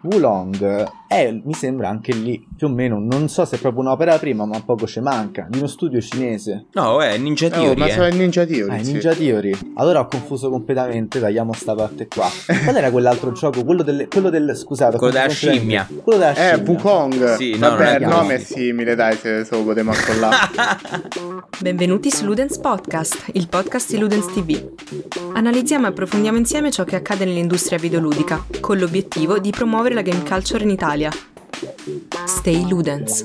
Wo Long mi sembra anche lì più o meno, non so se è proprio un'opera prima, ma poco ci manca, di uno studio cinese. No, è Ninja Theory. Ma sono Ninja Theory. Sì. Ninja Theory. Allora ho confuso completamente, tagliamo sta parte qua. Qual era quell'altro gioco? Quello della scimmia. Quello della scimmia. Wukong. Sì, vabbè, il nome è simile, dai, se lo potevo accollare. Benvenuti su Ludens Podcast, il podcast di Ludens TV. Analizziamo e approfondiamo insieme ciò che accade nell'industria videoludica, con l'obiettivo di promuovere la game culture in Italia. Stay Ludens.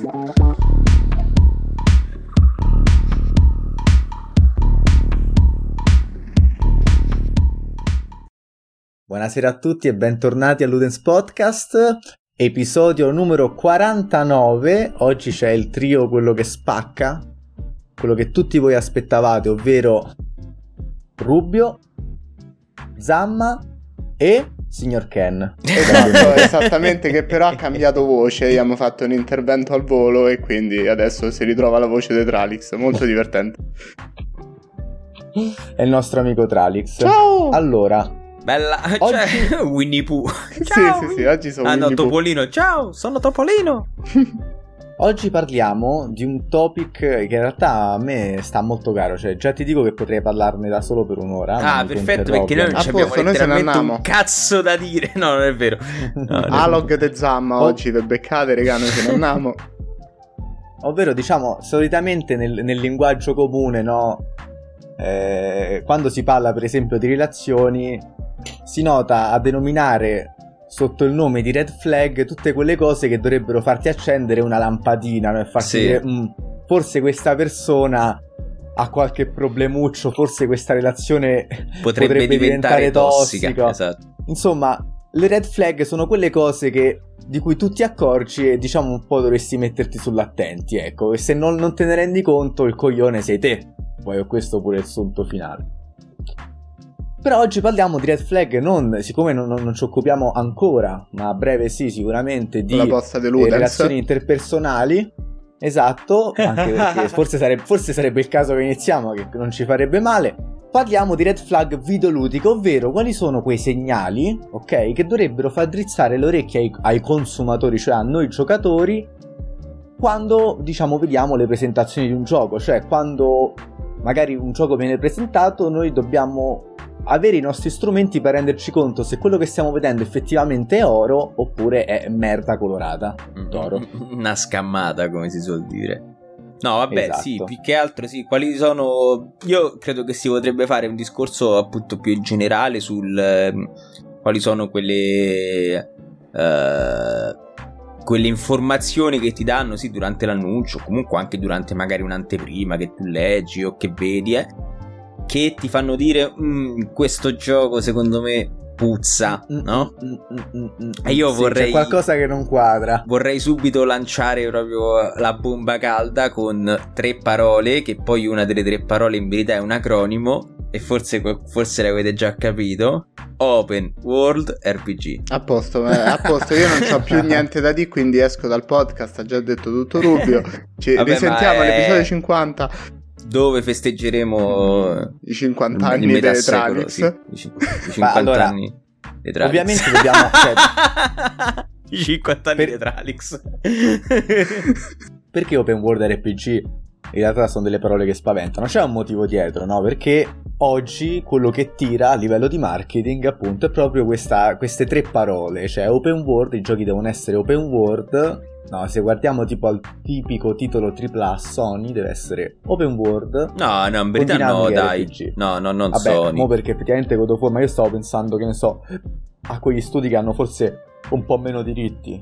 Buonasera a tutti e bentornati a Ludens Podcast, episodio numero 49. Oggi c'è il trio, quello che spacca, quello che tutti voi aspettavate, ovvero Rubio, Zamma e signor Ken. Esatto, esattamente, che però ha cambiato voce, gli abbiamo fatto un intervento al volo e quindi adesso si ritrova la voce di Tralix, molto divertente. È il nostro amico Tralix. Ciao! Allora, bella, oggi... cioè, Winnie Pooh. Ciao, sì, sì, oggi sono Winnie Pooh. Topolino, ciao, sono Topolino. Oggi parliamo di un topic che in realtà a me sta molto caro, cioè già ti dico che potrei parlarne da solo per un'ora. Ah, perfetto, perché noi non abbiamo letteralmente un cazzo da dire. No, non è vero. No, Alog de Zamma oggi per beccate, regà, noi se non amo. Ovvero, diciamo, solitamente nel linguaggio comune, no? Quando si parla per esempio di relazioni, si nota a denominare sotto il nome di red flag tutte quelle cose che dovrebbero farti accendere una lampadina, no? E farti dire, forse questa persona ha qualche problemuccio, forse questa relazione potrebbe diventare tossica. Esatto. Insomma, le red flag sono quelle cose di cui tu ti accorgi e diciamo un po' dovresti metterti sull'attenti, ecco, e se non te ne rendi conto il coglione sei te. Poi ho questo pure il sunto finale. Però oggi parliamo di red flag, siccome non ci occupiamo ancora, ma a breve sì, sicuramente, di relazioni interpersonali. Esatto, anche perché forse sarebbe il caso che iniziamo, che non ci farebbe male. Parliamo di red flag videoludico, ovvero quali sono quei segnali, ok, che dovrebbero far drizzare le orecchie ai consumatori, cioè a noi giocatori, quando, diciamo, vediamo le presentazioni di un gioco. Cioè, quando magari un gioco viene presentato, noi dobbiamo avere i nostri strumenti per renderci conto se quello che stiamo vedendo effettivamente è oro oppure è merda colorata d'oro. Una scammata, come si suol dire. No, vabbè, esatto. Sì, più che altro sì, quali sono... Io credo che si potrebbe fare un discorso appunto più generale sul... quali sono quelle informazioni che ti danno, sì, durante l'annuncio, comunque anche durante magari un'anteprima che tu leggi o che vedi, che ti fanno dire questo gioco secondo me puzza, no? E io vorrei, c'è qualcosa che non quadra. Vorrei subito lanciare proprio la bomba calda con tre parole, che poi una delle tre parole in verità è un acronimo e forse l'avete già capito. Open World RPG. A posto, io non c'ho più niente da dire, quindi esco dal podcast, ha già detto tutto Rubio. Ci risentiamo all'episodio 50. Dove festeggeremo i 50 anni delle Tralix. Sì, i 50 allora, anni dei Tralix. Ovviamente dobbiamo i 50 anni dei Tralix. Perché Open World RPG in realtà sono delle parole che spaventano? C'è un motivo dietro, no? Perché oggi quello che tira a livello di marketing appunto è proprio queste tre parole. Cioè Open World, i giochi devono essere Open World. No, se guardiamo tipo al tipico titolo AAA Sony, deve essere Open World. No, in verità no, dai. RPG. No, non vabbè, Sony. Mo perché effettivamente God of War, ma io stavo pensando, che ne so, a quegli studi che hanno forse un po' meno diritti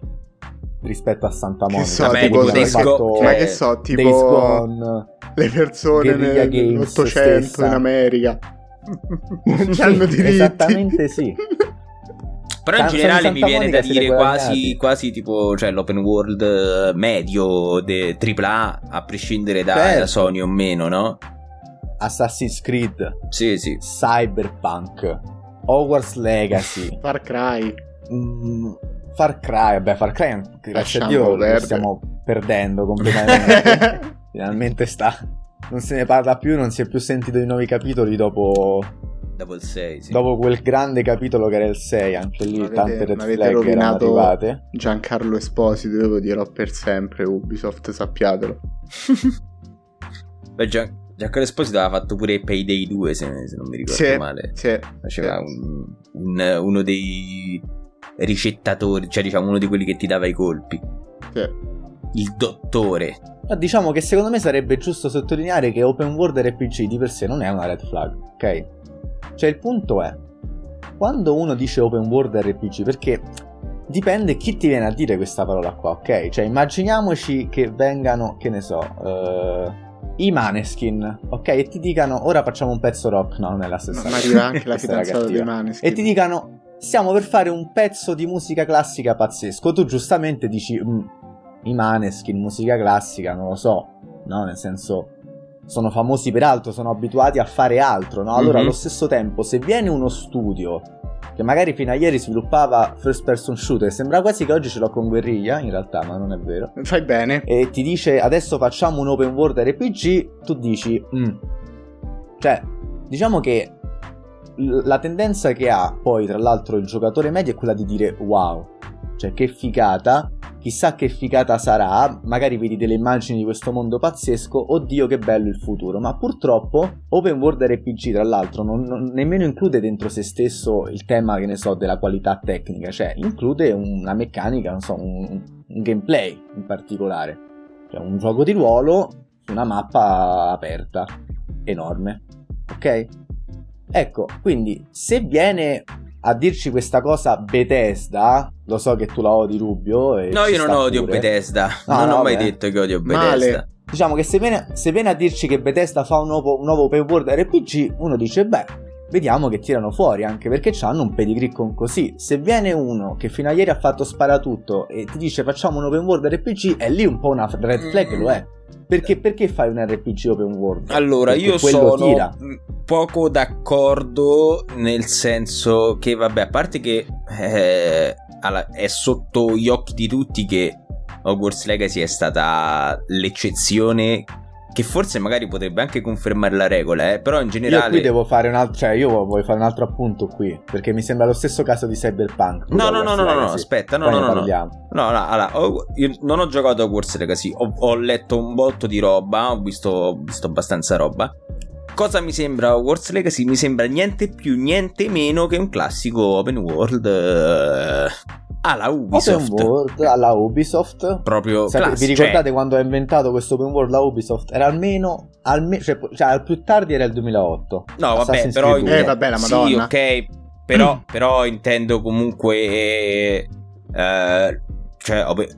rispetto a Santa Monica. Tipo Days Gone, le persone nell'Ottocento in America. Non sì, hanno diritti. Esattamente sì. Però in generale mi viene da dire quasi tipo, cioè, l'open world medio de AAA, a prescindere da Sony o meno, no? Assassin's Creed, sì. Cyberpunk, Hogwarts Legacy, Far Cry, vabbè, Far Cry, grazie a Dio, lo stiamo perdendo completamente. Finalmente non se ne parla più, non si è più sentito i nuovi capitoli dopo dopo il 6, sì. Dopo quel grande capitolo che era il 6, anche lì tante red flag erano arrivate. Giancarlo Esposito, io lo dirò per sempre, Ubisoft, sappiatelo. Beh, Giancarlo Esposito aveva fatto pure Payday 2, se non mi ricordo male. Sì, faceva uno dei ricettatori, cioè diciamo uno di quelli che ti dava i colpi. Sì. Il dottore. Ma diciamo che secondo me sarebbe giusto sottolineare che open world RPG di per sé non è una red flag, ok? Cioè il punto è, quando uno dice open world RPG, perché dipende chi ti viene a dire questa parola qua, ok? Cioè immaginiamoci che vengano, che ne so, i Måneskin, ok? E ti dicano, ora facciamo un pezzo rock, no, non è la stessa cosa. Ma arriva anche la fidanzata dei Måneskin. E ti dicano, stiamo per fare un pezzo di musica classica pazzesco. Tu giustamente dici... I Måneskin, musica classica, non lo so, no? Nel senso, sono famosi per altro, sono abituati a fare altro, no? Allora, allo stesso tempo, se viene uno studio che magari fino a ieri sviluppava first person shooter, sembra quasi che oggi ce l'ho con Guerriglia, in realtà, ma non è vero. Fai bene. E ti dice, adesso facciamo un open world RPG, tu dici, cioè, diciamo che la tendenza che ha poi, tra l'altro, il giocatore medio è quella di dire, wow, cioè, che figata. Chissà che figata sarà, magari vedi delle immagini di questo mondo pazzesco, oddio che bello il futuro, ma purtroppo open world RPG tra l'altro non nemmeno include dentro se stesso il tema, che ne so, della qualità tecnica, cioè include una meccanica, non so, un gameplay in particolare, cioè un gioco di ruolo su una mappa aperta, enorme, ok? Ecco, quindi se viene... a dirci questa cosa Bethesda, lo so che tu la odi, Rubio, e no, io non odio Bethesda, non ho mai detto che odio Bethesda. Male. Diciamo che se viene a dirci che Bethesda fa un nuovo open world RPG, uno dice, beh, vediamo che tirano fuori, anche perché hanno un pedigree con così. Se viene uno che fino a ieri ha fatto sparatutto e ti dice facciamo un open world RPG, è lì un po' una red flag, lo è. Perché fai un RPG open world? Allora, perché io sono poco d'accordo, nel senso che, vabbè, a parte che è sotto gli occhi di tutti che Hogwarts Legacy è stata l'eccezione che forse magari potrebbe anche confermare la regola, però in generale... Io qui devo fare un altro, cioè io voglio fare un altro appunto qui, perché mi sembra lo stesso caso di Cyberpunk. No, aspetta. Allora, io non ho giocato a Hogwarts Legacy, ho letto un botto di roba, ho visto abbastanza roba. Cosa mi sembra Hogwarts Legacy? Mi sembra niente più, niente meno che un classico open world... alla Ubisoft. Open world alla Ubisoft. Proprio classico. Vi ricordate quando ha inventato questo open world la Ubisoft? Era almeno, al più tardi era il 2008. No, Assassin's vabbè, però vabbè, la Madonna. Sì, ok, però intendo comunque cioè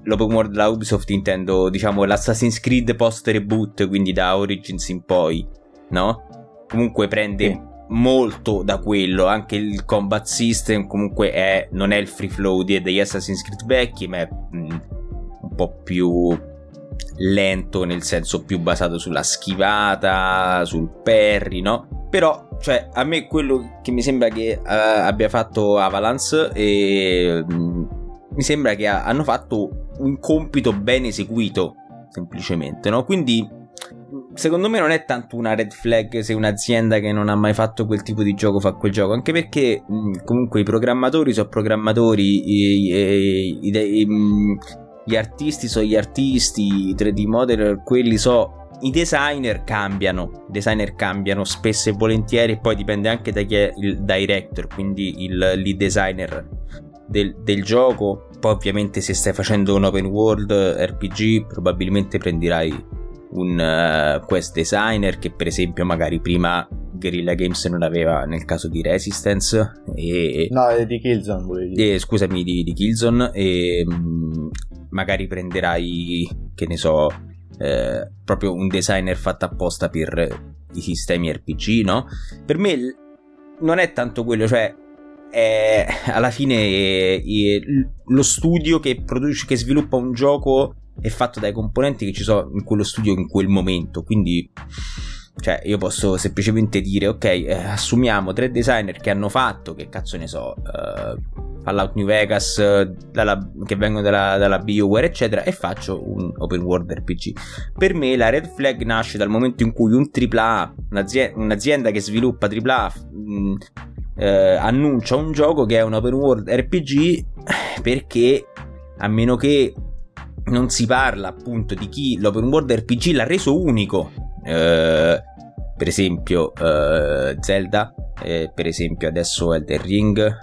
l'open world la Ubisoft intendo, diciamo, l'Assassin's Creed post reboot, quindi da Origins in poi, no? Comunque prende molto da quello, anche il combat system comunque non è il free flow degli Assassin's Creed vecchi, ma è un po' più lento, nel senso più basato sulla schivata, sul parry, no? Però, cioè, a me quello che mi sembra che abbia fatto Avalanche mi sembra che hanno fatto un compito ben eseguito, semplicemente, no? Quindi secondo me non è tanto una red flag se un'azienda che non ha mai fatto quel tipo di gioco fa quel gioco, anche perché comunque i programmatori sono programmatori, gli artisti sono gli artisti, i 3D modeler quelli sono, i designer cambiano spesso e volentieri, e poi dipende anche da chi è il director, quindi il lead designer del gioco. Poi ovviamente se stai facendo un open world RPG probabilmente prenderai un quest designer che per esempio magari prima Guerrilla Games non aveva, nel caso di Resistance di Killzone volevi dire. Scusami, di Killzone, e magari prenderai, che ne so, proprio un designer fatto apposta per i sistemi RPG, no? Per me non è tanto quello, cioè alla fine lo studio che sviluppa un gioco è fatto dai componenti che ci sono in quello studio in quel momento, quindi cioè io posso semplicemente dire ok, assumiamo tre designer che hanno fatto, che cazzo ne so, Fallout New Vegas, che vengono dalla BioWare eccetera, e faccio un open world RPG. Per me la red flag nasce dal momento in cui un AAA, un'azienda che sviluppa AAA, annuncia un gioco che è un open world RPG, perché a meno che non si parla appunto di chi l'open world RPG l'ha reso unico, per esempio Zelda, per esempio adesso Elden Ring,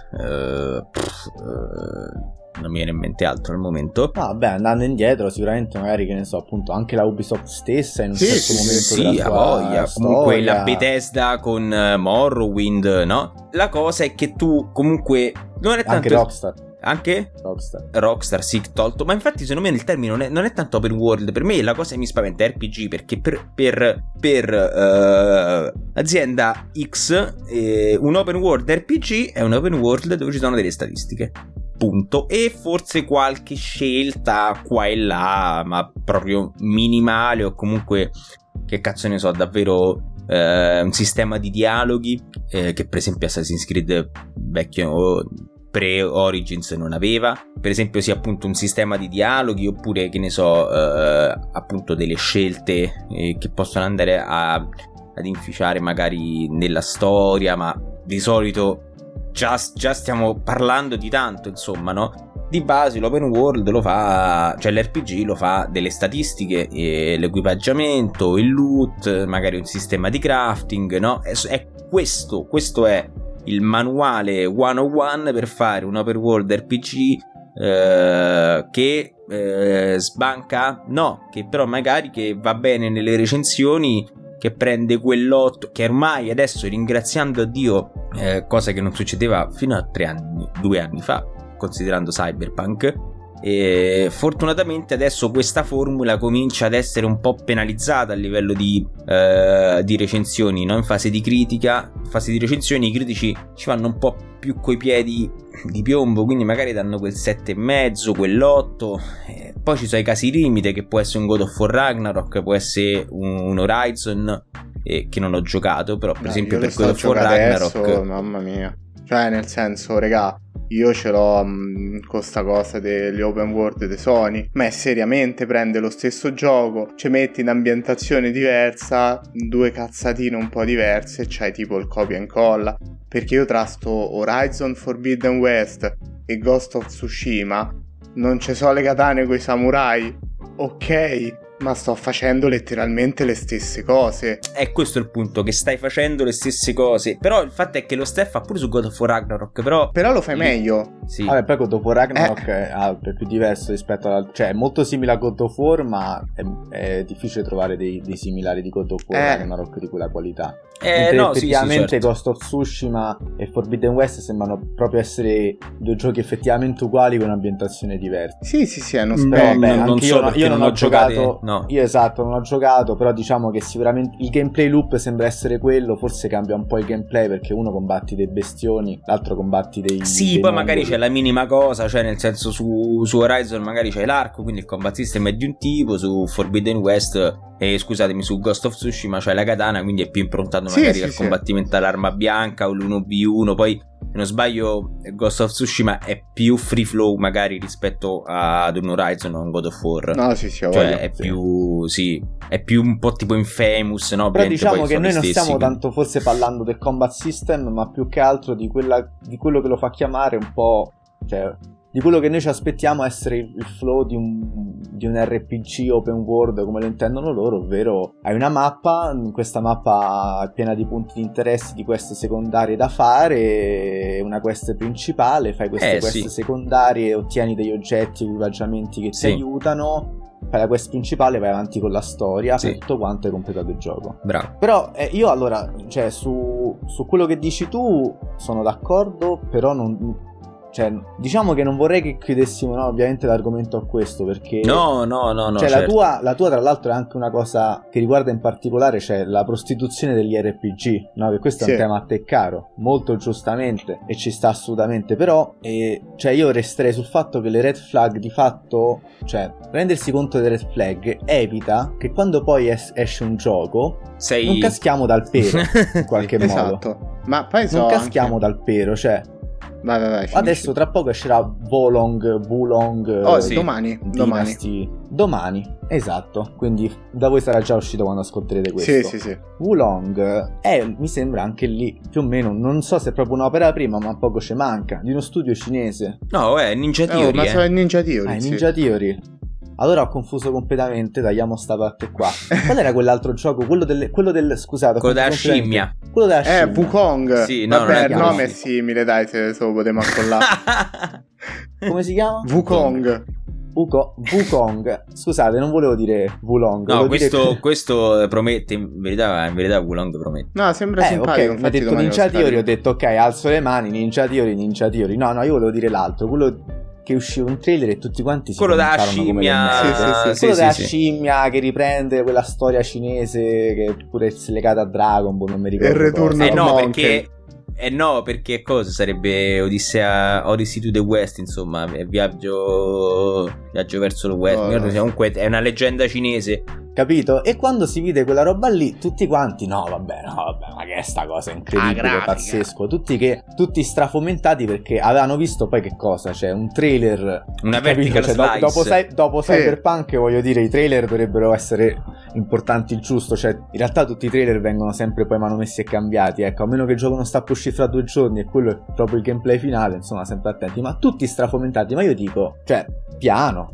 non mi viene in mente altro al momento. Ah beh, andando indietro sicuramente magari, che ne so, appunto anche la Ubisoft stessa in un certo momento della sua voglia, comunque la Bethesda con Morrowind, no? La cosa è che tu comunque non è tanto... Anche Rockstar. Anche? Rockstar, sì, tolto. Ma infatti secondo me il termine non è tanto open world. Per me la cosa che mi spaventa è RPG, perché per azienda X, un open world RPG è un open world dove ci sono delle statistiche, punto, e forse qualche scelta qua e là, ma proprio minimale, o comunque, che cazzo ne so, davvero un sistema di dialoghi che per esempio Assassin's Creed vecchio pre-Origins non aveva, per esempio sia appunto un sistema di dialoghi, oppure che ne so, appunto delle scelte che possono andare ad inficiare magari nella storia, ma di solito Già stiamo parlando di tanto, insomma, no? Di base l'open world lo fa, cioè l'RPG lo fa delle statistiche, l'equipaggiamento, il loot, magari un sistema di crafting, no? È questo è il manuale 101 per fare un open world RPG che sbanca, no, che però magari che va bene nelle recensioni, che prende quell'otto, che ormai adesso, ringraziando a Dio, cosa che non succedeva fino a 2 anni fa, considerando Cyberpunk, e fortunatamente adesso questa formula comincia ad essere un po' penalizzata a livello di recensioni, no? In fase di critica, in fase di recensioni i critici ci vanno un po' più coi piedi di piombo, quindi magari danno quel 7,5, quell'8, poi ci sono i casi limite, che può essere un God of War Ragnarok, può essere un Horizon, che non ho giocato, però per esempio per God of War Ragnarok adesso, mamma mia, cioè nel senso, regà, io ce l'ho con sta cosa degli open world di Sony, ma seriamente prende lo stesso gioco, ci metti in ambientazione diversa, due cazzatine un po' diverse e c'hai tipo il copia e incolla, perché io tra sto Horizon Forbidden West e Ghost of Tsushima non ci so le katane coi samurai, ok, ma sto facendo letteralmente le stesse cose. È questo il punto, che stai facendo le stesse cose. Però il fatto è che lo Steph fa pure su God of War Ragnarok, però lo fai meglio. Sì. Vabbè, poi God of War Ragnarok è più diverso rispetto all'altro. Cioè è molto simile a God of War, ma è difficile trovare dei similari di God of War Ragnarok di quella qualità. No, effettivamente sì, certo. Ghost of Tsushima e Forbidden West sembrano proprio essere due giochi effettivamente uguali con ambientazione diversa. Sì, hanno io non ho giocato. No. Io esatto, non ho giocato, però diciamo che sicuramente il gameplay loop sembra essere quello, forse cambia un po' il gameplay perché uno combatti dei bestioni, l'altro combatti dei... Sì, dei poi magari c'è la minima cosa, cioè nel senso su Horizon magari c'è l'arco, quindi il combat system è di un tipo, su Forbidden West, scusatemi, su Ghost of Tsushima c'è la katana, quindi è più improntato magari al combattimento all'arma bianca o l'1v1, poi... Se non sbaglio Ghost of Tsushima è più free flow magari rispetto ad un Horizon o un God of War. No, sì, cioè voglio, è più è più un po' tipo Infamous, no? Però diciamo poi che noi non stiamo tanto forse parlando del combat system, ma più che altro di quello che lo fa chiamare un po', cioè di quello che noi ci aspettiamo essere il flow di un RPG open world come lo intendono loro, ovvero hai una mappa, questa mappa è piena di punti di interesse, di quest secondarie da fare, una quest principale, fai queste quest secondarie, ottieni degli oggetti, equipaggiamenti che ti aiutano, fai la quest principale, vai avanti con la storia, tutto quanto è completato il gioco. Bravo. Però io allora, cioè su quello che dici tu sono d'accordo, però non... Cioè, diciamo che non vorrei che chiudessimo, no, ovviamente l'argomento a questo, perché no cioè certo. la tua tra l'altro è anche una cosa che riguarda in particolare, cioè la prostituzione degli RPG, no, che questo è un tema a te caro, molto giustamente, e ci sta assolutamente, però cioè io resterei sul fatto che le red flag di fatto, cioè rendersi conto delle red flag evita che quando poi esce un gioco non caschiamo dal pero in qualche modo, ma poi non caschiamo dal pero, cioè Vai, adesso tra poco uscirà Wo Long. Oh sì, domani, esatto, quindi da voi sarà già uscito quando ascolterete questo. Sì. Wo Long è, mi sembra anche lì più o meno, non so se è proprio un'opera prima, ma poco ci manca, di uno studio cinese. No, è Ninja Theory. Ma sarà Ninja Theory. Ninja Theory. Allora ho confuso completamente, tagliamo sta parte qua. Qual era quell'altro gioco? Quello della scimmia. Quello della scimmia. Wukong. Sì, no, vabbè, il nome è simile, dai, se lo potremmo accollare. Come si chiama? Wukong. Wukong. Scusate, non volevo dire Wo Long. No, questo promette, in verità Wo Long promette. No, sembra simpatico. Okay, mi ha detto Ninja Theory, ho detto ok, alzo le mani, Ninja Theory. No, io volevo dire l'altro, quello che usciva un trailer e tutti quanti si presentarono come quello della scimmia, che riprende quella storia cinese che pure è legata a Dragon Ball, non mi ricordo. Il ritorno perché cosa sarebbe Odyssey to the West, insomma, viaggio verso il West. Comunque è una leggenda cinese, capito? E quando si vide quella roba lì, tutti quanti no vabbè, ma che è sta cosa incredibile, pazzesco, tutti strafomentati, perché avevano visto poi che cosa, cioè un trailer, una vertical slice. Dopo Cyberpunk, voglio dire, i trailer dovrebbero essere importanti, il giusto, cioè in realtà tutti i trailer vengono sempre poi manomessi e cambiati, ecco, a meno che il gioco non sta per uscire fra 2 giorni e quello è proprio il gameplay finale, insomma, sempre attenti. Ma tutti strafomentati, ma io dico, cioè, piano.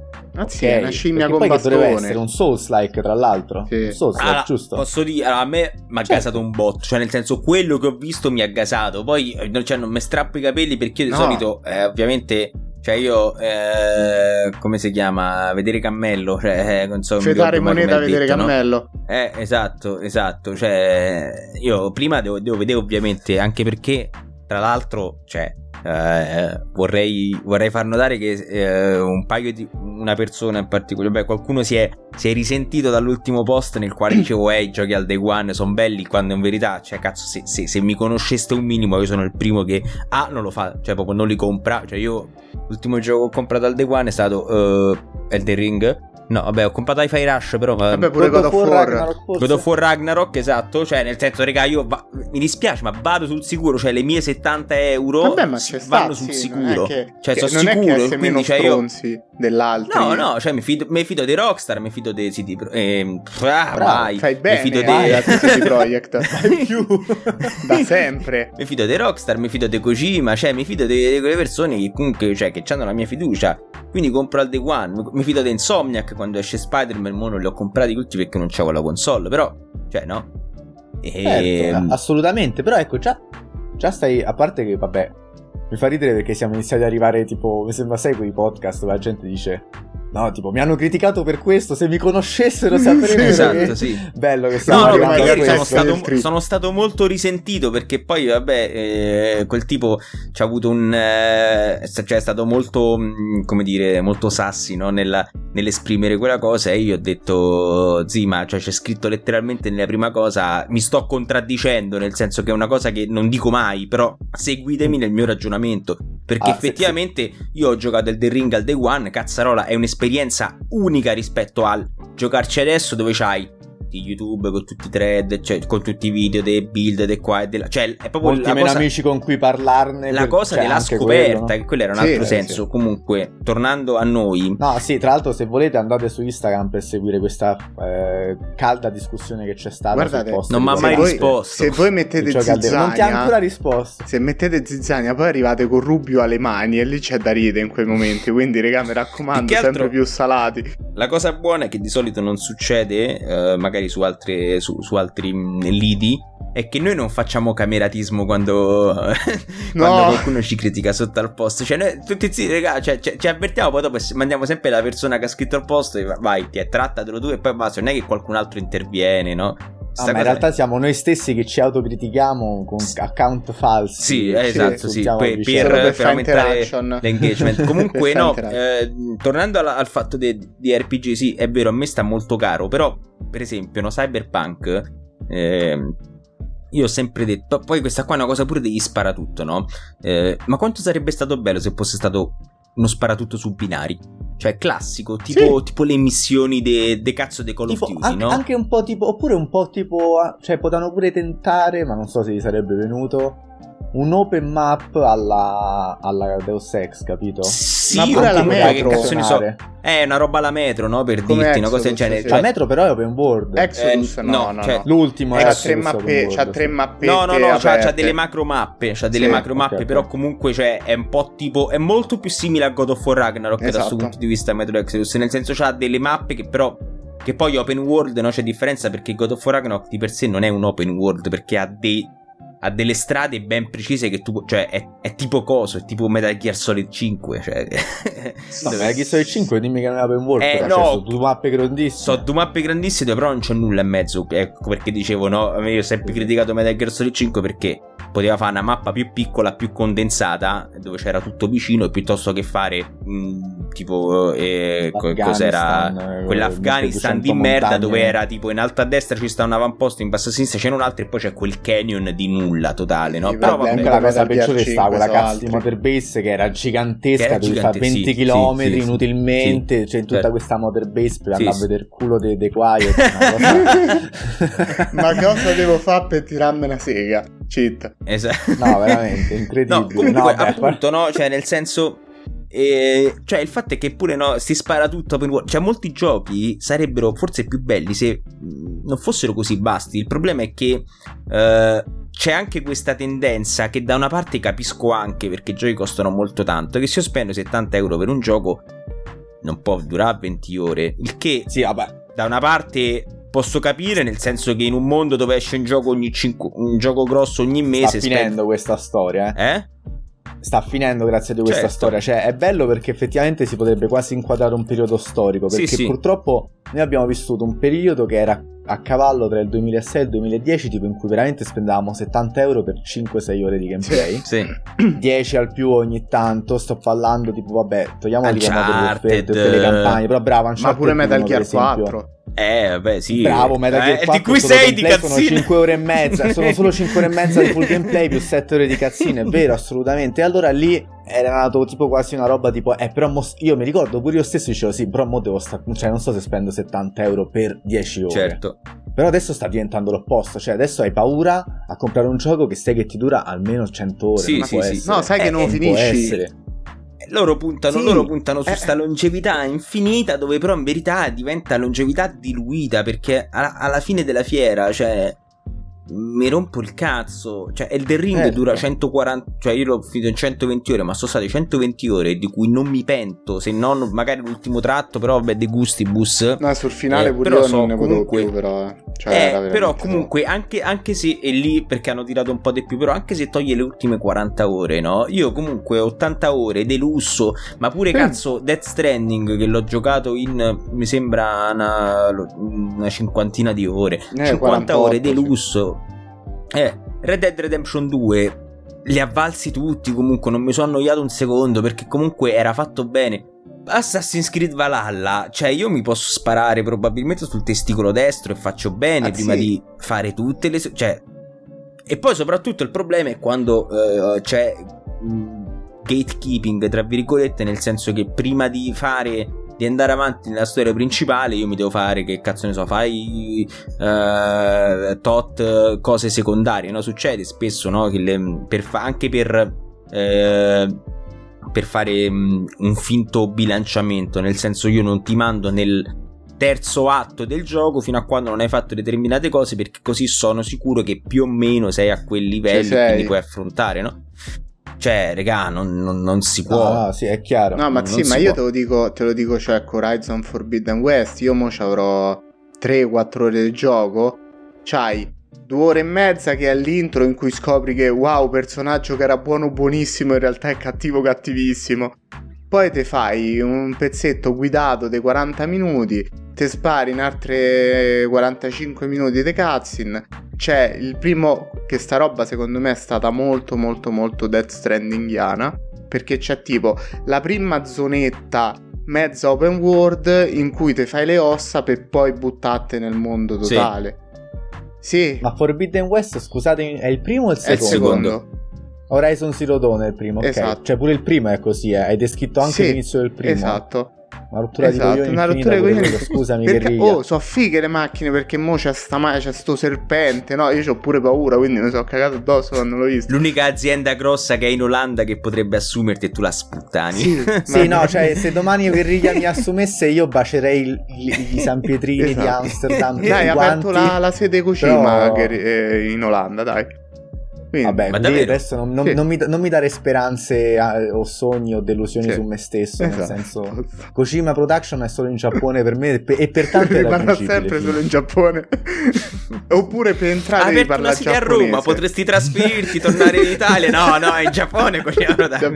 È una scimmia con bastone. Doveva essere un Souls-like, tra l'altro. Sì. Un Souls-like, giusto? Posso dire, a me mi ha gasato un botto. Cioè, nel senso, quello che ho visto mi ha gasato. Poi, cioè, non mi strappo i capelli, perché io di solito, ovviamente... Cioè io, come si chiama? Vedere cammello, cioè, non so, fetare moneta, vedere detto, cammello, no? Esatto, cioè io prima devo vedere, ovviamente, anche perché tra l'altro, cioè, vorrei far notare che una persona in particolare, qualcuno si è risentito dall'ultimo post nel quale dicevo i giochi al day one sono belli, quando in verità, cioè, cazzo, se mi conosceste un minimo, io sono il primo che non lo fa, cioè proprio non li compra. Cioè io l'ultimo gioco che ho comprato al day one è stato Elden Ring. No, vabbè, ho comprato i Fire Rush, però vabbè, pure God of War Ragnarok, esatto. Cioè, nel senso, raga, io mi dispiace, ma vado sul sicuro. Cioè, le mie €70 vabbè, ma vanno sul sicuro. Sono sicuro, quindi cioè io dell'altro. No, cioè mi fido dei Rockstar, mi fido dei CD da sempre. Mi fido dei Rockstar, mi fido dei Kojima, cioè mi fido di quelle persone che comunque, cioè, che hanno la mia fiducia. Quindi compro al day one, mi fido di Insomniac, quando esce Spider-Man, mo non li ho comprati tutti perché non c'avevo la console, però, cioè, no? Certo, assolutamente, però ecco, già stai, a parte che, vabbè, mi fa ridere perché siamo iniziati ad arrivare, tipo, mi sembra, sai, quei podcast dove la gente dice... No, tipo, mi hanno criticato per questo, se mi conoscessero saprebbero. Bello che stiamo arrivando. Sono stato molto risentito, perché poi, vabbè, quel tipo c'ha avuto cioè è stato molto, come dire, molto sassi, no? Nell'esprimere quella cosa, e io ho detto, ma cioè c'è scritto letteralmente nella prima cosa, mi sto contraddicendo, nel senso che è una cosa che non dico mai, però seguitemi nel mio ragionamento, perché effettivamente io ho giocato il The Ring al Day One, cazzarola, è un'esperienza unica rispetto al giocarci adesso, dove c'hai di YouTube con tutti i thread, cioè, con tutti i video dei build dei qua e della, cioè è proprio molti la cosa, amici con cui parlarne, la cosa della scoperta, quello, no? Che quello era un altro senso. Comunque, tornando a noi, tra l'altro, se volete andate su Instagram per seguire questa calda discussione che c'è stata. Guardate, non mi ha mai risposto. Se voi mettete zizzania, non ti ha ancora risposto. Se mettete zizzania, poi arrivate con Rubio alle mani e lì c'è da ridere in quei momenti, quindi raga, mi raccomando, sempre più salati. La cosa buona è che di solito non succede, magari su altri lidi, è che noi non facciamo cameratismo quando qualcuno ci critica sotto al post, cioè noi tutti zitti, raga, cioè ci avvertiamo, poi dopo mandiamo sempre la persona che ha scritto al post e vai, ti è trattatelo tu, e poi basta, non è che qualcun altro interviene, no? Ma in realtà siamo noi stessi che ci autocritichiamo con account falsi. Per aumentare l'engagement. Comunque no, tornando al fatto di RPG, sì, è vero, a me sta molto caro, però per esempio no, Cyberpunk, io ho sempre detto, poi questa qua è una cosa pure degli sparatutto, no? Ma quanto sarebbe stato bello se fosse stato uno sparatutto su binari, cioè classico, tipo le missioni de cazzo de Call tipo, of Duty, no? Anche un po' tipo, oppure un po' tipo, cioè potevano pure tentare, ma non so se gli sarebbe venuto, un open map alla Deus Ex, capito? Sì, ma pure alla Metro, che cazzo ne so. È una roba alla Metro, no? Per come dirti, una cosa del genere. Sì. Cioè... La Metro però è open world. Exodus no. Cioè... L'ultimo è c'ha tre mappe. No, c'ha delle macro mappe, okay, però comunque cioè, è un po' tipo, è molto più simile a God of War Ragnarok, esatto, da questo punto di vista a Metro Exodus, nel senso c'ha delle mappe che però che poi open world, no, c'è differenza, perché God of War Ragnarok di per sé non è un open world, perché ha delle strade ben precise che tu, cioè è tipo coso, è tipo Metal Gear Solid 5, cioè no, Metal Gear Solid 5 dimmi che non è open world, no, cioè, sono due mappe grandissime, però non c'è nulla in mezzo, ecco perché dicevo, no, io ho sempre criticato Metal Gear Solid 5 perché poteva fare una mappa più piccola, più condensata, dove c'era tutto vicino, piuttosto che fare tipo cos'era quell'Afghanistan di merda, montagne, dove era tipo in alto a destra ci sta un avamposto, in basso a sinistra c'era un altro e poi c'è quel canyon di nulla totale, no? Però vabbè, la cosa peggiore sta quella cazzo di Motor Base che era gigantesca, dove fa 20 km inutilmente, cioè in tutta questa Motor Base per andare a vedere il culo dei guai. Ma cosa devo fare per tirarmi una sega? Cheat. Esatto. No, veramente incredibile. No, comunque, no, appunto, no, cioè nel senso, cioè il fatto è che pure no, si spara tutto open world. Cioè molti giochi sarebbero forse più belli se non fossero così vasti. Il problema è che c'è anche questa tendenza che da una parte capisco anche, perché i giochi costano molto tanto, che se io spendo €70 per un gioco non può durare 20 ore, il che sì, vabbè, da una parte posso capire, nel senso che in un mondo dove esce un gioco un gioco grosso ogni mese. Sta finendo questa storia, eh? Sta finendo grazie a questa storia. Cioè è bello perché effettivamente si potrebbe quasi inquadrare un periodo storico, perché purtroppo noi abbiamo vissuto un periodo che era a cavallo tra il 2006 e il 2010, tipo in cui veramente spendavamo €70 per 5-6 ore di gameplay, 10 al più ogni tanto. Sto parlando tipo, vabbè, togliamo tutte le campagne, però bravo, ma pure Metal Gear 4. Vabbè, sì. Bravo, Metal Gear 4 di cui sei di cazzine. Sono 5 ore e mezza, sono solo 5 ore e mezza di full gameplay più 7 ore di cazzine, è vero, assolutamente. E allora lì era nato tipo quasi una roba tipo però io mi ricordo pure io stesso dicevo sì, però mo devo cioè non so se spendo €70 per 10 ore. Certo. Però adesso sta diventando l'opposto, cioè adesso hai paura a comprare un gioco che sai che ti dura almeno 100 ore, sì. No, sai che non finisci. Loro puntano su sta longevità infinita, dove però in verità diventa longevità diluita, perché alla fine della fiera, cioè mi rompo il cazzo, cioè Elden Ring dura 140, cioè io l'ho finito in 120 ore, ma sono state 120 ore di cui non mi pento, se non magari l'ultimo tratto, però vabbè, de gustibus. No, sul finale pure io non ne potevo più, però però comunque anche se è lì, perché hanno tirato un po' di più, però anche se toglie le ultime 40 ore, no? Io comunque 80 ore delusso, ma pure cazzo Death Stranding, che l'ho giocato in mi sembra una cinquantina di ore, 50 ore delusso. Red Dead Redemption 2 li avvalsi tutti, comunque non mi sono annoiato un secondo, perché comunque era fatto bene. Assassin's Creed Valhalla, cioè io mi posso sparare probabilmente sul testicolo destro e faccio bene prima di fare tutte le cioè. E poi soprattutto il problema è quando c'è gatekeeping, tra virgolette, nel senso che prima di fare di andare avanti nella storia principale io mi devo fare, che cazzo ne so, fai tot cose secondarie, no? Succede spesso, no? Che anche per fare un finto bilanciamento, nel senso io non ti mando nel terzo atto del gioco fino a quando non hai fatto determinate cose, perché così sono sicuro che più o meno sei a quel livello e quindi puoi affrontare, no? Cioè, regà, non si può. No, sì, è chiaro. No, ma sì, ma io te lo dico, cioè, con Horizon Forbidden West, io mo ci avrò 3-4 ore di gioco. C'hai 2 ore e mezza che è l'intro, in cui scopri che, wow, personaggio che era buono buonissimo, in realtà è cattivo cattivissimo. Poi te fai un pezzetto guidato dei 40 minuti, te spari in altre 45 minuti di cutscene. C'è il primo, che sta roba secondo me è stata molto molto molto Death Strandingiana, perché c'è tipo la prima zonetta mezza open world in cui te fai le ossa per poi buttarti nel mondo totale. Sì. Ma Forbidden West, scusate, è il primo o il secondo? È il secondo. Horizon Zero Dawn è il primo, esatto. Okay. Cioè pure il primo è così, hai descritto anche l'inizio del primo. Esatto. una rottura, esatto, di coglioni, una rottura coglioni. Scusami, perché, oh, so fighe le macchine, perché mo c'è sta c'è sto serpente, no, io c'ho pure paura, quindi mi sono cagato addosso quando l'ho visto. L'unica azienda grossa che è in Olanda che potrebbe assumerti e tu la sputtani. Sì, sì, no, cioè se domani Guerriglia mi assumesse io bacerei i San Pietrini, esatto, di Amsterdam. Dai, ha aperto la sede Kojima, però... in Olanda, dai. Quindi, vabbè, ma adesso sì, non mi dare speranze o sogni o delusioni, sì, su me stesso, esatto, nel senso Kojima Production è solo in Giappone per me e per tanti rimarrà sempre solo in Giappone. Oppure per entrare devi parlare giapponese. A Roma potresti trasferirti, tornare in Italia. No, in Giappone Kojima Production.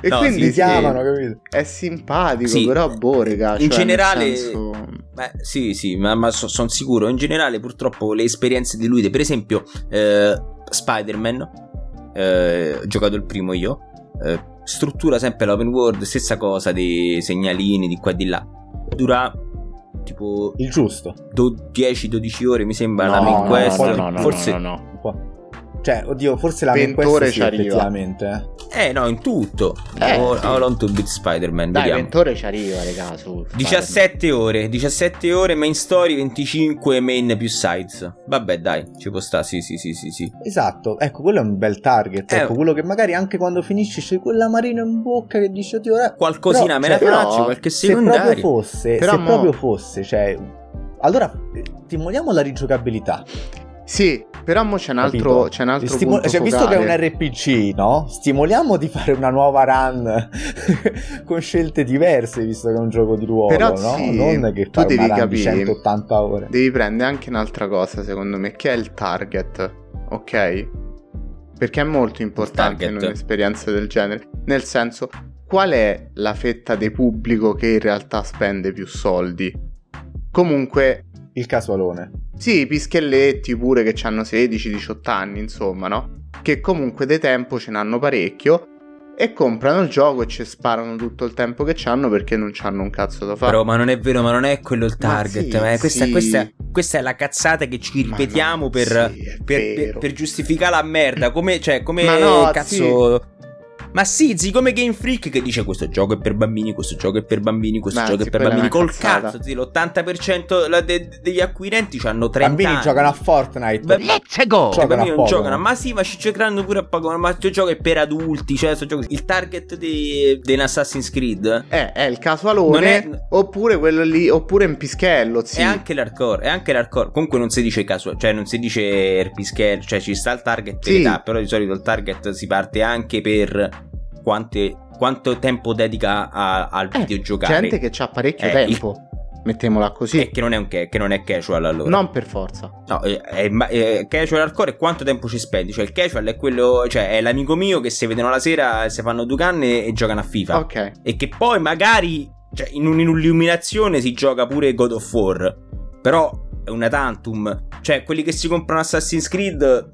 E no, quindi si chiamano, capito? È simpatico, sì, però boh, regà, in cioè, generale nel senso... Beh, sì, ma sono sicuro. In generale, purtroppo, le esperienze diluite. Per esempio, Spider-Man, ho giocato il primo io, struttura sempre l'open world, stessa cosa, dei segnalini di qua e di là. Dura tipo il giusto 10-12 ore, mi sembra, la main quest. No, forse no. Cioè, oddio, forse la main quest ci effettivamente. No, in tutto. How long to beat Spider-Man? Dai, vediamo. 20 ore ci arriva, regà, su 17 ore main story, 25 main più sides. Vabbè, dai, ci può stare, sì. Esatto, ecco, quello è un bel target, ecco, quello che magari anche quando finisci c'è quella marina in bocca che dice oddio, ora qualcosina, però, me la faccio, qualche secondario. Se proprio fosse, cioè, allora timoliamo la rigiocabilità. Sì, però mo c'è un altro punto focale. Visto che è un RPG, no? Stimoliamo di fare una nuova run con scelte diverse, visto che è un gioco di ruolo, però, no? Sì, non che tu devi capire, 180 ore. Devi prendere anche un'altra cosa, secondo me, che è il target, ok? Perché è molto importante in un'esperienza del genere. Nel senso, qual è la fetta di pubblico che in realtà spende più soldi? Comunque... il casualone. Sì, i pischelletti pure che hanno 16-18 anni, insomma, no? Che comunque di tempo ce n'hanno parecchio e comprano il gioco e ci sparano tutto il tempo che c'hanno perché non c'hanno un cazzo da fare. Però, ma non è vero, ma non è quello il target. Questa è la cazzata che ci ripetiamo per giustificare la merda. Come ma no, cazzo... Sì. Ma sì, come Game Freak che dice questo gioco è per bambini, questo gioco è per bambini. Col cazzo, l'80% degli acquirenti hanno 30 bambini anni. Giocano a Fortnite. Let's go! I bambini non giocano. Ma sì, ma ci giocheranno pure a Pokémon. Ma questo gioco è per adulti. Cioè, gioco... il target di Assassin's Creed è il casualone, oppure quello lì, oppure un pischello. Sì. È anche l'hardcore. Comunque non si dice casual, cioè non si dice il pischello, cioè ci sta il target, sì, età, però di solito il target si parte anche per quanto tempo dedica al videogiocare. Gente che c'ha parecchio tempo, mettiamola così, e che non è casual, allora non per forza, no, è casual hardcore. Quanto tempo ci spendi? Cioè il casual è quello, cioè è l'amico mio che si vedono la sera, si fanno due canne e giocano a FIFA, ok, e che poi magari, cioè, in un'illuminazione si gioca pure God of War, però è una tantum. Cioè quelli che si comprano Assassin's Creed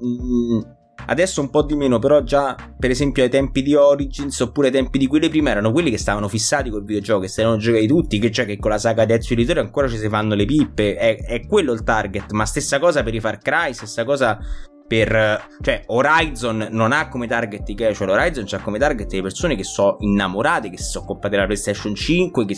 adesso un po' di meno, però già per esempio ai tempi di Origins oppure ai tempi di quelle prima erano quelli che stavano fissati col videogioco, che stavano giocati tutti, che cioè che con la saga di Ezio Auditore ancora ci si fanno le pippe, è quello il target. Ma stessa cosa per i Far Cry, stessa cosa per, cioè, Horizon non ha come target i casual, Horizon c'ha come target le persone che sono innamorate, che si sono comprate la PlayStation 5, che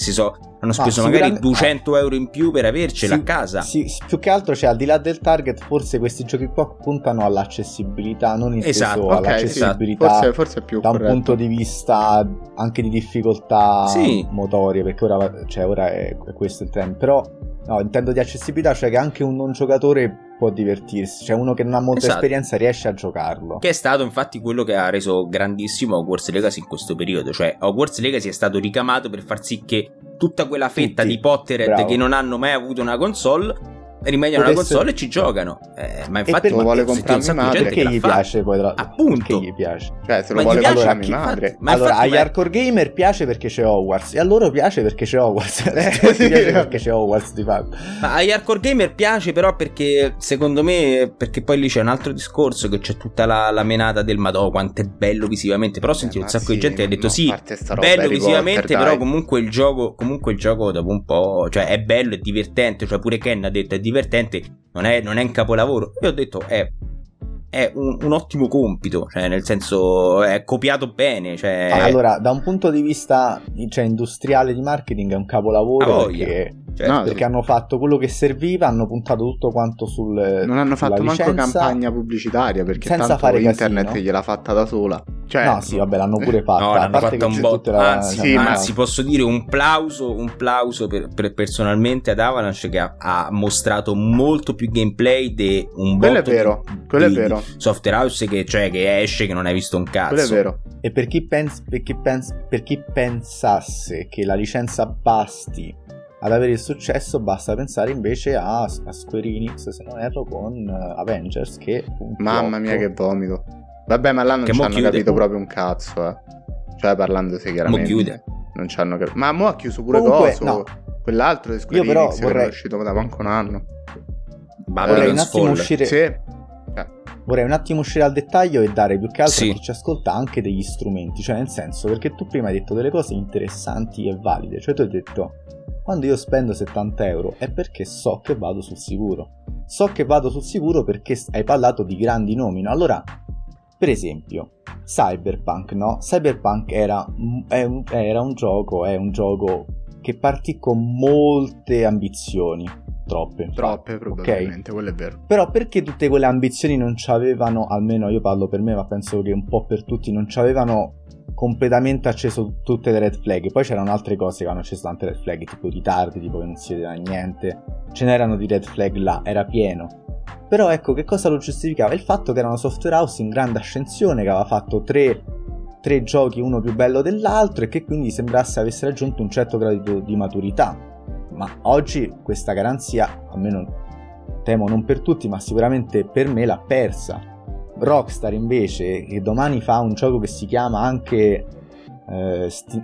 hanno speso magari 200 euro in più per avercela a casa. Sì, più che altro, cioè, al di là del target, forse questi giochi qua puntano all'accessibilità, non in senso all'accessibilità, esatto. Forse è più da corretto. Un punto di vista anche di difficoltà, sì, motorie, perché ora è questo il trend, però no, intendo di accessibilità, cioè che anche un non giocatore può divertirsi, cioè uno che non ha molta esperienza riesce a giocarlo, che è stato infatti quello che ha reso grandissimo Hogwarts Legacy in questo periodo. Cioè Hogwarts Legacy è stato ricamato per far sì che tutta quella fetta di Potterhead, bravo, che non hanno mai avuto una console, rimediano la console e ci giocano, ma infatti lo vuole comprare mia madre, perché gli piace, poi appunto gli piace, cioè se lo vuole comprare mia madre. Ma allora agli hardcore gamer piace perché c'è Hogwarts, e a loro piace perché c'è Hogwarts, piace perché c'è Hogwarts di fatto. Ma agli hardcore gamer piace, però, perché secondo me, perché poi lì c'è un altro discorso, che c'è tutta la menata del madò quanto è bello visivamente, però ho sentito un sacco di gente che ha detto sì, bello visivamente, però comunque il gioco dopo un po', cioè è bello, è divertente, cioè pure Ken ha detto è divertente, non è un capolavoro. Io ho detto è un ottimo compito, cioè nel senso è copiato bene, cioè... Allora, da un punto di vista, cioè, industriale, di marketing è un capolavoro, perché, cioè, no, perché hanno fatto quello che serviva, hanno puntato tutto quanto sul... Non hanno fatto manco campagna pubblicitaria, perché senza tanto fare internet casino. Gliel'ha fatta da sola, cioè... No, sì, vabbè, l'hanno pure fatta, no, l'hanno fatta un botto, anzi posso dire un plauso per personalmente ad Avalanche, che ha mostrato molto più gameplay di un botto. Quello è vero, quello è vero. Software House che, cioè, che esce che non hai visto un cazzo. Quello è vero. E per chi pensasse che la licenza basti ad avere il successo, basta pensare invece a Square Enix, se non erro, con Avengers, che mamma mia che vomito. Vabbè, ma là non ci hanno capito proprio un cazzo, eh. Cioè, parlandosi chiaramente, non ci hanno capito. Ma mo' ha chiuso pure coso, no. Quell'altro di Square Enix che è uscito da manco un anno. Vorrei un attimo uscire, sì. Vorrei un attimo uscire al dettaglio e dare più che altro, sì, a chi ci ascolta anche degli strumenti, cioè nel senso, perché tu prima hai detto delle cose interessanti e valide, cioè tu hai detto quando io spendo €70 è perché so che vado sul sicuro, perché hai parlato di grandi nomi, no? Allora, per esempio, Cyberpunk, no? Cyberpunk era un gioco che partì con molte ambizioni. Troppe probabilmente, okay? Quello è vero. Però perché tutte quelle ambizioni non c'avevano, almeno io parlo per me, ma penso che un po' per tutti, non c'avevano completamente acceso tutte le red flag. Poi c'erano altre cose che hanno acceso tante red flag, tipo ritardi, tipo che non si vedeva niente. Ce n'erano di red flag là, era pieno. Però ecco, che cosa lo giustificava? Il fatto che era una software house in grande ascensione, che aveva fatto tre giochi, uno più bello dell'altro, e che quindi sembrasse avesse raggiunto un certo grado di maturità. Ma oggi questa garanzia, almeno temo non per tutti, ma sicuramente per me l'ha persa. Rockstar invece, che domani fa un gioco che si chiama anche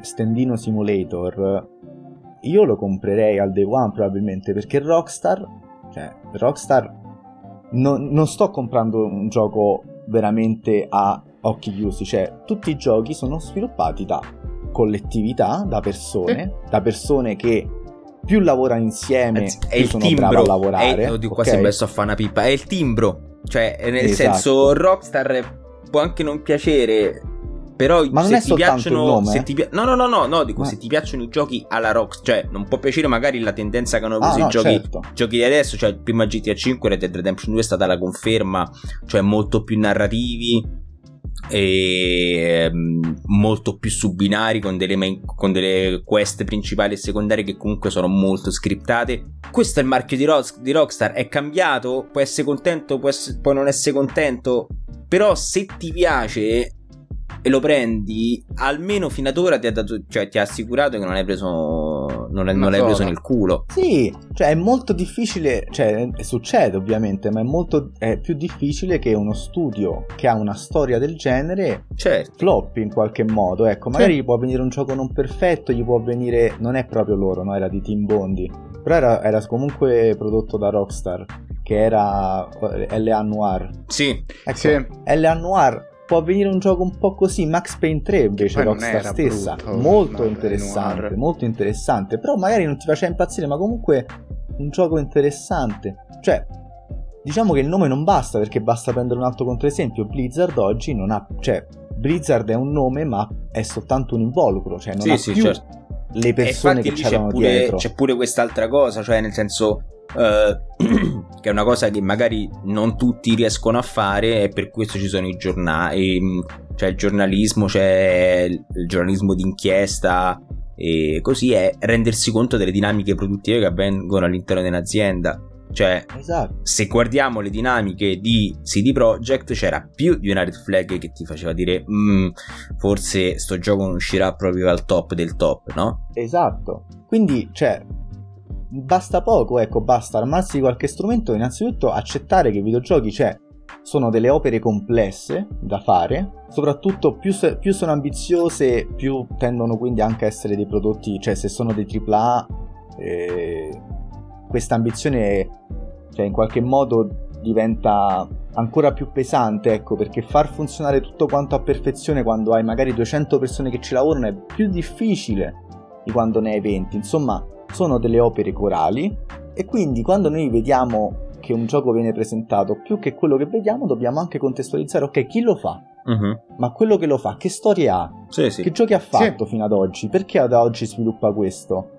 Stendino Simulator, io lo comprerei al day one probabilmente, perché Rockstar non sto comprando un gioco veramente a occhi chiusi, cioè tutti i giochi sono sviluppati da collettività, da persone che più lavorano insieme, è più sono bravo a lavorare. Oddio, qua sembra sto a fare una pipa. È il timbro, cioè nel senso, Rockstar può anche non piacere, però ma se ti piacciono, nome, se ti dico, se ti piacciono i giochi alla Rockstar, cioè non può piacere magari la tendenza che hanno preso i giochi, certo, giochi di adesso, cioè prima GTA 5, Red Dead Redemption 2 è stata la conferma, cioè molto più narrativi e molto più su binari, con delle quest principali e secondarie che comunque sono molto scriptate. Questo è il marchio di Rockstar, è cambiato, può essere contento, può non essere contento, però se ti piace e lo prendi, almeno fino ad ora ti ha dato, cioè ti ha assicurato che non l'hai preso nel culo. Sì, cioè è molto difficile, cioè succede ovviamente, ma è più difficile che uno studio che ha una storia del genere, certo, floppi in qualche modo, ecco, magari, sì, gli può venire un gioco non perfetto, gli può venire, non è proprio loro, no, era di Tim Bondi, però era comunque prodotto da Rockstar, che era L.A. Noir. Sì, ecco, sì. L.A. Noir può avvenire un gioco un po' così. Max Payne 3 invece Rockstar stessa, brutto, molto interessante, molto interessante, però magari non ti faceva impazzire, ma comunque un gioco interessante. Cioè, diciamo che il nome non basta, perché basta prendere un altro controesempio. Blizzard oggi non ha, cioè Blizzard è un nome, ma è soltanto un involucro, cioè non, sì, ha, sì, più, certo, le persone che c'erano dietro. C'è pure quest'altra cosa, cioè nel senso, che è una cosa che magari non tutti riescono a fare, e per questo ci sono i giornali, cioè il giornalismo, c'è il giornalismo d'inchiesta e così, è rendersi conto delle dinamiche produttive che avvengono all'interno dell'azienda. Cioè, esatto, se guardiamo le dinamiche di CD Projekt, c'era più di una red flag che ti faceva dire forse sto gioco non uscirà proprio al top del top, no? Esatto. Quindi, cioè, basta poco, ecco, basta armarsi di qualche strumento, innanzitutto accettare che i videogiochi, cioè, sono delle opere complesse da fare, soprattutto più sono ambiziose, più tendono quindi anche a essere dei prodotti, cioè se sono dei AAA, questa ambizione, cioè, in qualche modo diventa ancora più pesante, ecco, perché far funzionare tutto quanto a perfezione quando hai magari 200 persone che ci lavorano è più difficile di quando ne hai 20, insomma. Sono delle opere corali, e quindi quando noi vediamo che un gioco viene presentato, più che quello che vediamo, dobbiamo anche contestualizzare, ok, chi lo fa? Uh-huh. Ma quello che lo fa, che storie ha? Sì, sì. Che giochi ha fatto fino ad oggi? Perché ad oggi sviluppa questo?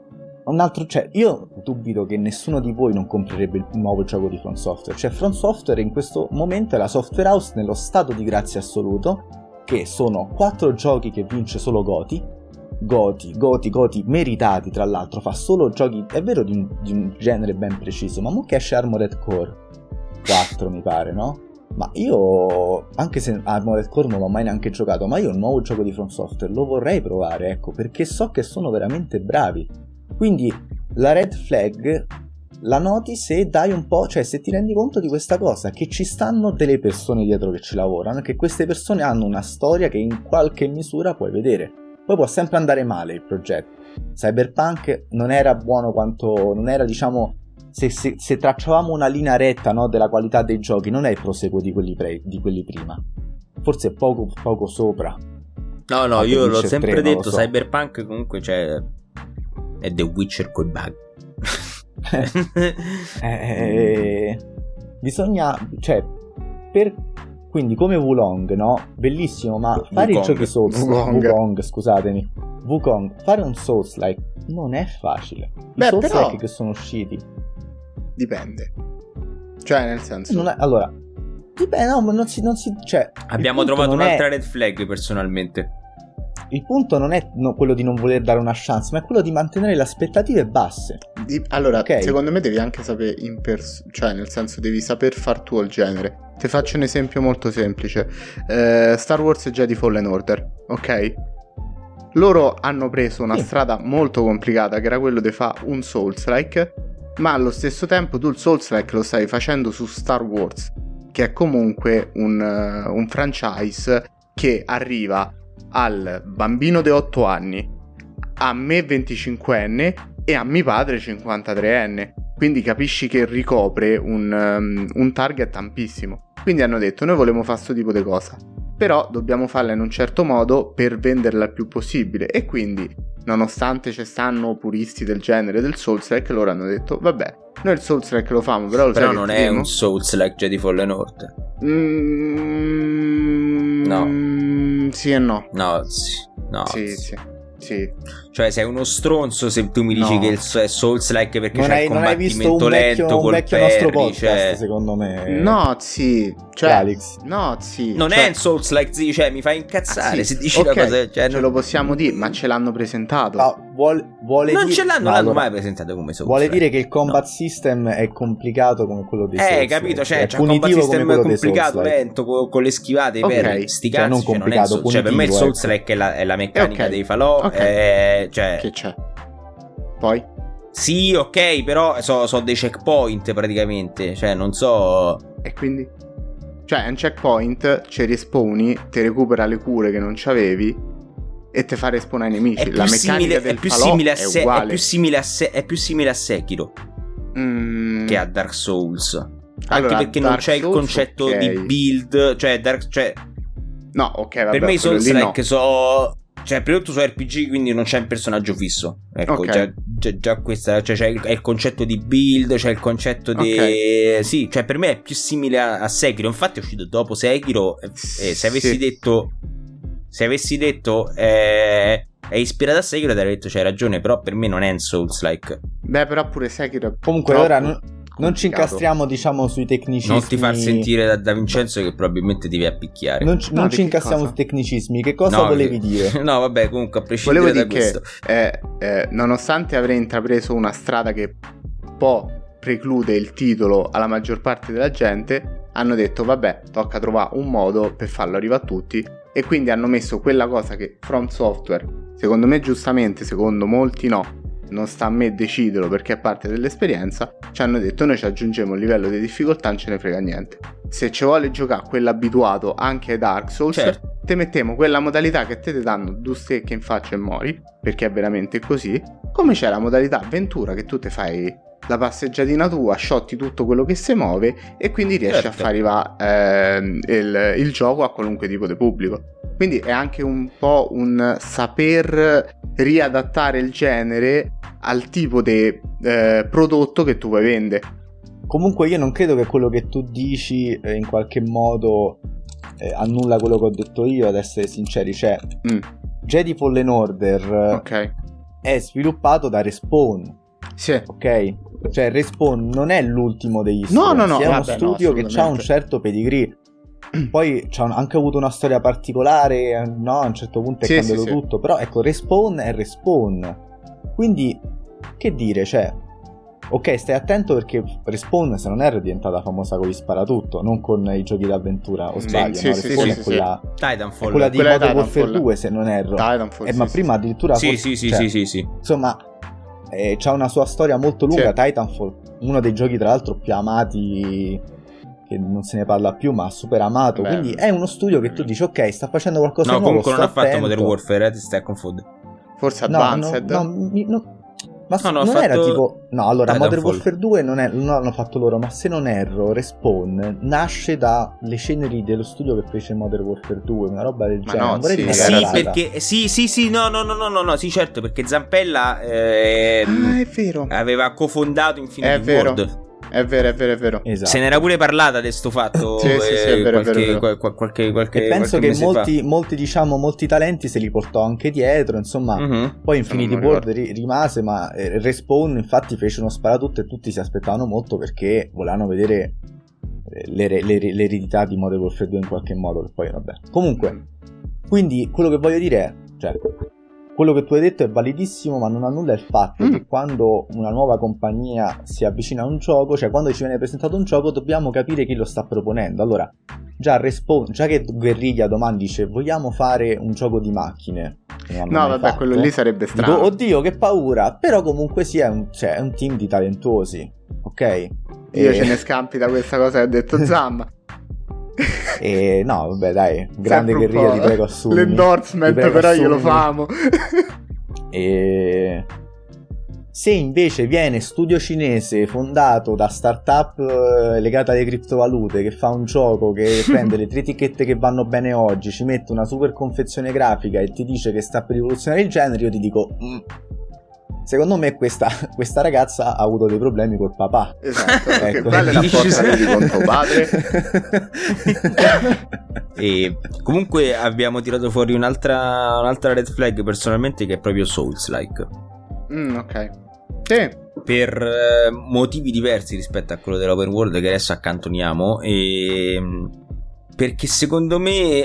Un altro, cioè, io dubito che nessuno di voi non comprerebbe il nuovo gioco di From Software. Cioè, From Software in questo momento è la software house nello stato di grazia assoluto, che sono 4 giochi che vince solo Goti, meritati, tra l'altro. Fa solo giochi, è vero, di un genere ben preciso, ma mo che esce Armored Core 4 mi pare, no? Ma io, anche se Armored Core non l'ho mai neanche giocato, ma io il nuovo gioco di From Software lo vorrei provare, ecco, perché so che sono veramente bravi. Quindi la red flag la noti se dai un po', cioè se ti rendi conto di questa cosa, che ci stanno delle persone dietro che ci lavorano, che queste persone hanno una storia che in qualche misura puoi vedere. Poi può sempre andare male il progetto. Cyberpunk non era buono quanto, non era, diciamo, se tracciavamo una linea retta, no, della qualità dei giochi, non è il proseguo di quelli prima, forse poco sopra. No, io l'ho sempre detto, so. Cyberpunk comunque, cioè, è The Witcher coi bug. Bisogna, cioè, quindi come Wo Long, no? Bellissimo, ma fare Wukong. I giochi Souls, Wukong, scusatemi, Wukong, fare un Souls-like non è facile. I Souls-like però... che sono usciti dipende, cioè nel senso non è, allora dipende, no, ma non si cioè, abbiamo trovato un'altra red flag personalmente. Il punto non è quello di non voler dare una chance, ma è quello di mantenere le aspettative basse. Allora, okay. Secondo me devi anche sapere cioè nel senso devi saper far tuo il genere. Ti faccio un esempio molto semplice. Star Wars e Jedi Fallen Order, ok? Loro hanno preso una strada molto complicata, che era quello di fare un Souls-like, ma allo stesso tempo tu il Souls-like lo stai facendo su Star Wars, che è comunque un franchise che arriva al bambino di 8 anni, a me 25enne e a mio padre 53enne. Quindi capisci che ricopre un target ampissimo. Quindi hanno detto, noi volevamo fare questo tipo di cosa, però dobbiamo farla in un certo modo per venderla il più possibile. E quindi, nonostante ci stanno puristi del genere del Souls-like, loro hanno detto, vabbè, noi il Souls-like lo famo, però non è un Souls-like Jedi Fallen Order. No. Sì e no. No, sì. Sì. Cioè sei uno stronzo se tu mi dici che è Souls-like perché non c'è il combattimento lento col vecchio nostro podcast, cioè... secondo me non è un Souls-like, cioè mi fa incazzare se dici una cosa, cioè, ce lo possiamo dire, ma ce l'hanno presentato, no, vuole non dire... ce l'hanno, non l'hanno mai presentato come Souls-like. Vuole dire che il combat system è complicato come quello dei Souls-like, capito, cioè c'è un combat system è complicato, lento, con le schivate, per sti cazzi, non complicato, cioè per me il Souls-like è la meccanica dei falò. Cioè... che c'è? Poi? Sì, ok, però so dei checkpoint praticamente, cioè non so... E quindi? Cioè, un checkpoint, ci respawni, ti recupera le cure che non c'avevi e ti fa respawnare i nemici. La meccanica del falò è uguale. È più simile a Sekiro che a Dark Souls. Allora, anche perché Dark non c'è Souls, il concetto di build, cioè... No, ok, vabbè. Per me i Souls-like cioè, prima di tutto su RPG, quindi non c'è un personaggio fisso. Ecco, già questa, cioè c'è il concetto di build, c'è il concetto di... Sì, cioè per me è più simile a Sekiro. Infatti è uscito dopo Sekiro e se avessi detto è ispirata a Sekiro, ti avrei detto c'hai ragione, però per me non è un Souls-like. Beh, però pure Sekiro... Comunque ora... non ci incastriamo, diciamo, sui tecnicismi. Non ti far sentire da Vincenzo, che probabilmente ti vai a picchiare. Non ci incastriamo sui tecnicismi. Che cosa volevi dire? No, vabbè, comunque a prescindere da questo, nonostante avrei intrapreso una strada che un po' preclude il titolo alla maggior parte della gente, hanno detto vabbè, tocca trovare un modo per farlo arrivare a tutti. E quindi hanno messo quella cosa che From Software, secondo me giustamente, secondo molti no, non sta a me deciderlo perché è parte dell'esperienza, ci hanno detto noi ci aggiungiamo il livello di difficoltà, non ce ne frega niente. Se ci vuole giocare quello abituato anche ai Dark Souls, te mettiamo quella modalità che te danno due stecche in faccia e mori, perché è veramente così. Come c'è la modalità avventura, che tu te fai la passeggiatina tua, sciotti tutto quello che si muove e quindi riesci a far arrivare il gioco a qualunque tipo di pubblico. Quindi è anche un po' un saper riadattare il genere al tipo di prodotto che tu vuoi vendere. Comunque io non credo che quello che tu dici in qualche modo annulla quello che ho detto io, ad essere sinceri. Cioè, Jedi Fallen Order è sviluppato da Respawn. Sì. Ok? Cioè Respawn non è l'ultimo degli studi. No, è uno studio che ha un certo pedigree. Poi c'ha anche avuto una storia particolare, no? A un certo punto è cambiato tutto. Però ecco, Respawn è Respawn. Quindi, che dire, cioè, ok, stai attento perché Respawn, se non erro, è diventata famosa con gli sparatutto, non con i giochi d'avventura, o sbaglio, no? Respawn è quella Titanfall, quella di Modern Warfare 2, se non erro. Ma prima addirittura insomma, c'ha una sua storia molto lunga. Titanfall, uno dei giochi tra l'altro più amati, che non se ne parla più, ma super amato. Quindi è uno studio che tu dici, ok, sta facendo qualcosa nuovo. No, comunque non ha fatto Modern Warfare, ti stai confondendo. Forse Advanced. Era tipo... No, allora Modern Warfare 2 non l'hanno fatto loro, ma se non erro Respawn nasce dalle ceneri dello studio che fece Modern Warfare 2, una roba del genere. No, perché no, sì, certo, perché Zampella è vero, aveva cofondato Infinity Ward. È vero. Esatto. Se n'era pure parlata di sto fatto. Qualche E penso che molti talenti se li portò anche dietro, insomma. Poi Infinity Ward rimase, ma Respawn infatti fece uno sparatutto e tutti si aspettavano molto perché volevano vedere l'eredità di Modern Warfare 2 in qualche modo, che poi vabbè. Comunque, quindi quello che voglio dire è, cioè, quello che tu hai detto è validissimo, ma non annulla il fatto che quando una nuova compagnia si avvicina a un gioco, cioè quando ci viene presentato un gioco, dobbiamo capire chi lo sta proponendo. Allora, già che Guerriglia domani dice vogliamo fare un gioco di macchine. Quello lì sarebbe strano. Dico, oddio, che paura, però comunque sì, è un team di talentuosi, ok? Io ce ne scampi da questa cosa che ha detto Zamma. No, vabbè, dai, grande Guerriglia, ti prego, assumi l'endorsement, però io lo famo. Se invece viene studio cinese fondato da startup legata alle criptovalute, che fa un gioco che prende le tre etichette che vanno bene oggi, ci mette una super confezione grafica e ti dice che sta per rivoluzionare il genere, io ti dico secondo me questa ragazza ha avuto dei problemi col papà. Esatto, ecco. Che bella la forza con tuo padre. E comunque abbiamo tirato fuori un'altra red flag personalmente, che è proprio Souls-like. Ok. Sì. Per motivi diversi rispetto a quello dell'open world, che adesso accantoniamo, e perché secondo me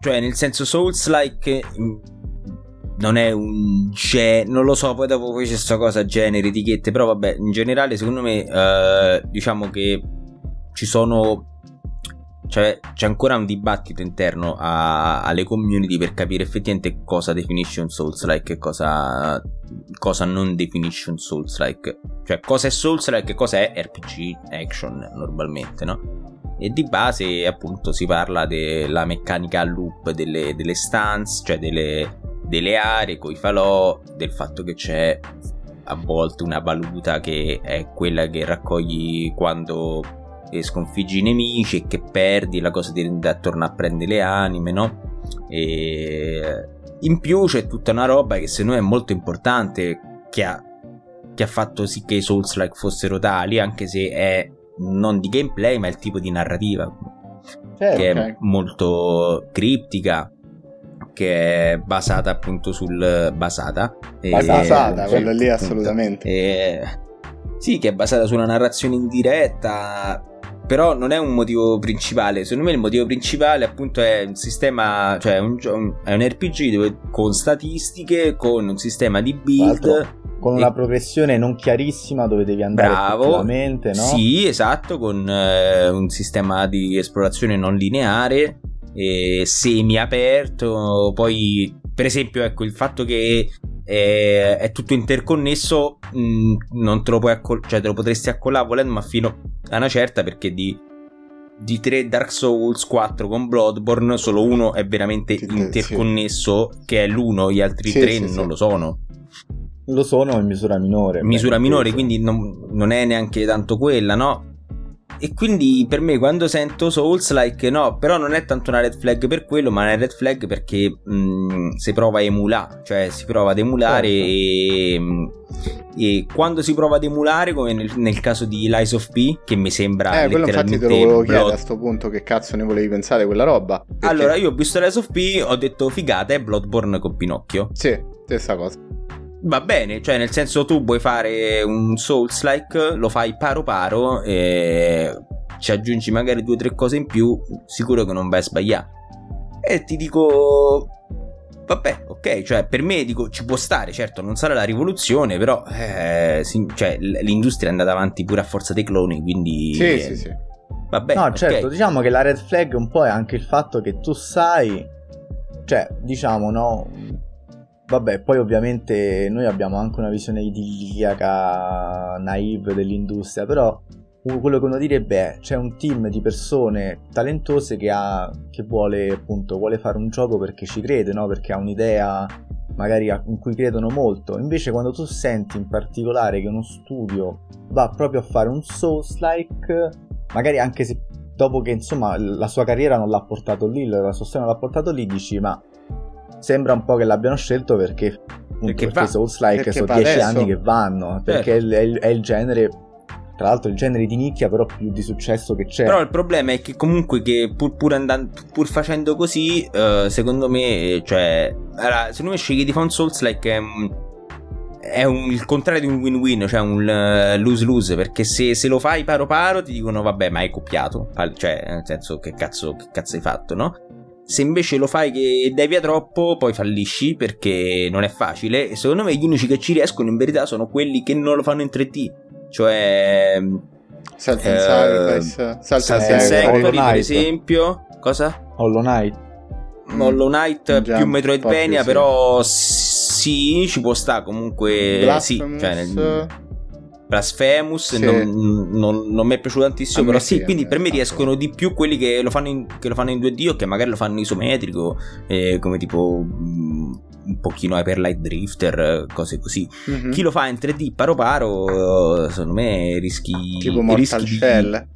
cioè nel senso Souls-like non è un non lo so, poi dopo c'è questa cosa, genere, etichette, però vabbè, in generale secondo me diciamo che ci sono, cioè c'è ancora un dibattito interno alle community per capire effettivamente cosa definisce un Souls-like e cosa non definisce un Souls-like, cioè cosa è Souls-like e cosa è RPG action normalmente, no? E di base appunto si parla della meccanica loop delle stance, cioè delle aree coi falò, del fatto che c'è a volte una valuta che è quella che raccogli quando sconfiggi i nemici e che perdi, la cosa di tornare a prendere le anime, no? E in più c'è tutta una roba che secondo me è molto importante, che ha fatto sì che i Souls-like fossero tali, anche se è non di gameplay ma è il tipo di narrativa che è molto criptica, che è basata appunto quella lì assolutamente sì, che è basata su una narrazione indiretta, però non è un motivo principale. Secondo me il motivo principale appunto è un sistema, cioè è un RPG dove, con statistiche, con un sistema di build, con una progressione non chiarissima dove devi andare effettivamente, no? Sì, esatto, con un sistema di esplorazione non lineare, semi aperto. Poi per esempio, ecco, il fatto che è tutto interconnesso, non te lo puoi cioè te lo potresti accollare volendo, ma fino a una certa, perché di 3 Dark Souls, 4 con Bloodborne, solo uno è veramente interconnesso, che è l'uno, gli altri tre non lo sono. Lo sono in misura minore, quindi non è neanche tanto quella, no? E quindi per me, quando sento Souls-like, no, però non è tanto una red flag per quello, ma è una red flag perché si prova ad emulare, cioè si prova ad emulare e quando si prova ad emulare, come nel caso di Lies of P, che mi sembra letteralmente quello, infatti te lo volevo chiedere a sto punto, che cazzo ne volevi pensare quella roba? Perché... Allora, io ho visto Lies of P, ho detto figata, è Bloodborne con Pinocchio. Sì, stessa cosa. Va bene, cioè nel senso, tu vuoi fare un Souls-like, lo fai paro paro e ci aggiungi magari 2 o 3 cose in più, sicuro che non vai a sbagliare. E ti dico... vabbè, ok, cioè per me, dico, ci può stare, certo non sarà la rivoluzione, però cioè, l'industria è andata avanti pure a forza dei cloni, quindi sì, sì, sì. Vabbè, no, okay. Certo, diciamo che la red flag un po' è anche il fatto che tu sai, cioè diciamo, no, vabbè, poi ovviamente noi abbiamo anche una visione idilliaca, naive dell'industria, però quello che uno direbbe è, c'è un team di persone talentose che vuole, appunto, vuole fare un gioco perché ci crede, no? Perché ha un'idea magari in cui credono molto. Invece quando tu senti in particolare che uno studio va proprio a fare un Souls-like, magari anche se dopo che insomma la sua carriera non l'ha portato lì, la sua storia non l'ha portato lì, dici ma sembra un po' che l'abbiano scelto perché Souls-like sono 10 anni che vanno, perché è il genere... Tra l'altro il genere di nicchia però più di successo che c'è. Però il problema è che comunque che pur facendo così, secondo me, cioè, allora, secondo me scegli di fare un Souls-like è il contrario di un win-win, cioè un lose-lose, perché se lo fai paro paro ti dicono vabbè, ma hai copiato, cioè nel senso che cazzo hai fatto, no? Se invece lo fai che dai via troppo, poi fallisci, perché non è facile, e secondo me gli unici che ci riescono in verità sono quelli che non lo fanno in 3D. Cioè Salt and Sacrifice, per esempio. Cosa? Hollow Knight più Metroidvania, però sì, ci può sta comunque. Blasphemous, sì, cioè Blasphemous sì. Non mi è piaciuto tantissimo, però sì, quindi per me riescono di più quelli che lo fanno in 2D o che magari lo fanno isometrico, come tipo un pochino Hyperlight Drifter, cose così. Mm-hmm. Chi lo fa in 3D paro paro, secondo me rischi tipo Mortal Shell.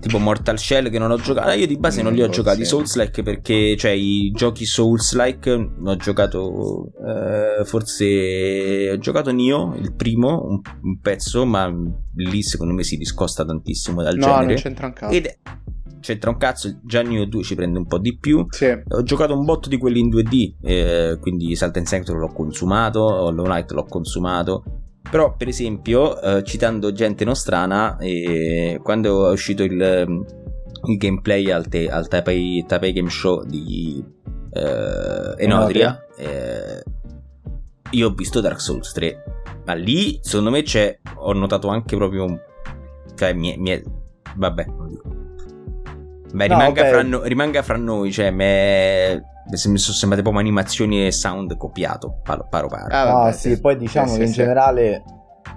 Tipo Mortal Shell, che non ho giocato. Io di base non li ho giocati Souls-like, perché cioè i giochi Souls-like ho giocato forse ho giocato Nioh, il primo, un pezzo, ma lì secondo me si discosta tantissimo dal genere. No, non c'entra un cazzo. C'entra un cazzo, già Nioh 2 ci prende un po' di più. Sì. Ho giocato un botto di quelli in 2D, quindi Salt and Sanctuary l'ho consumato, Hollow Knight l'ho consumato. Però per esempio, citando gente nostrana, quando è uscito il gameplay al Taipei Game Show di Enodria, io ho visto Dark Souls 3, ma lì secondo me ho notato anche proprio, cioè vabbè, beh, no, rimanga fra noi, cioè mi sono sembrate proprio animazioni e sound copiato paro. Ah, sì, poi diciamo che in generale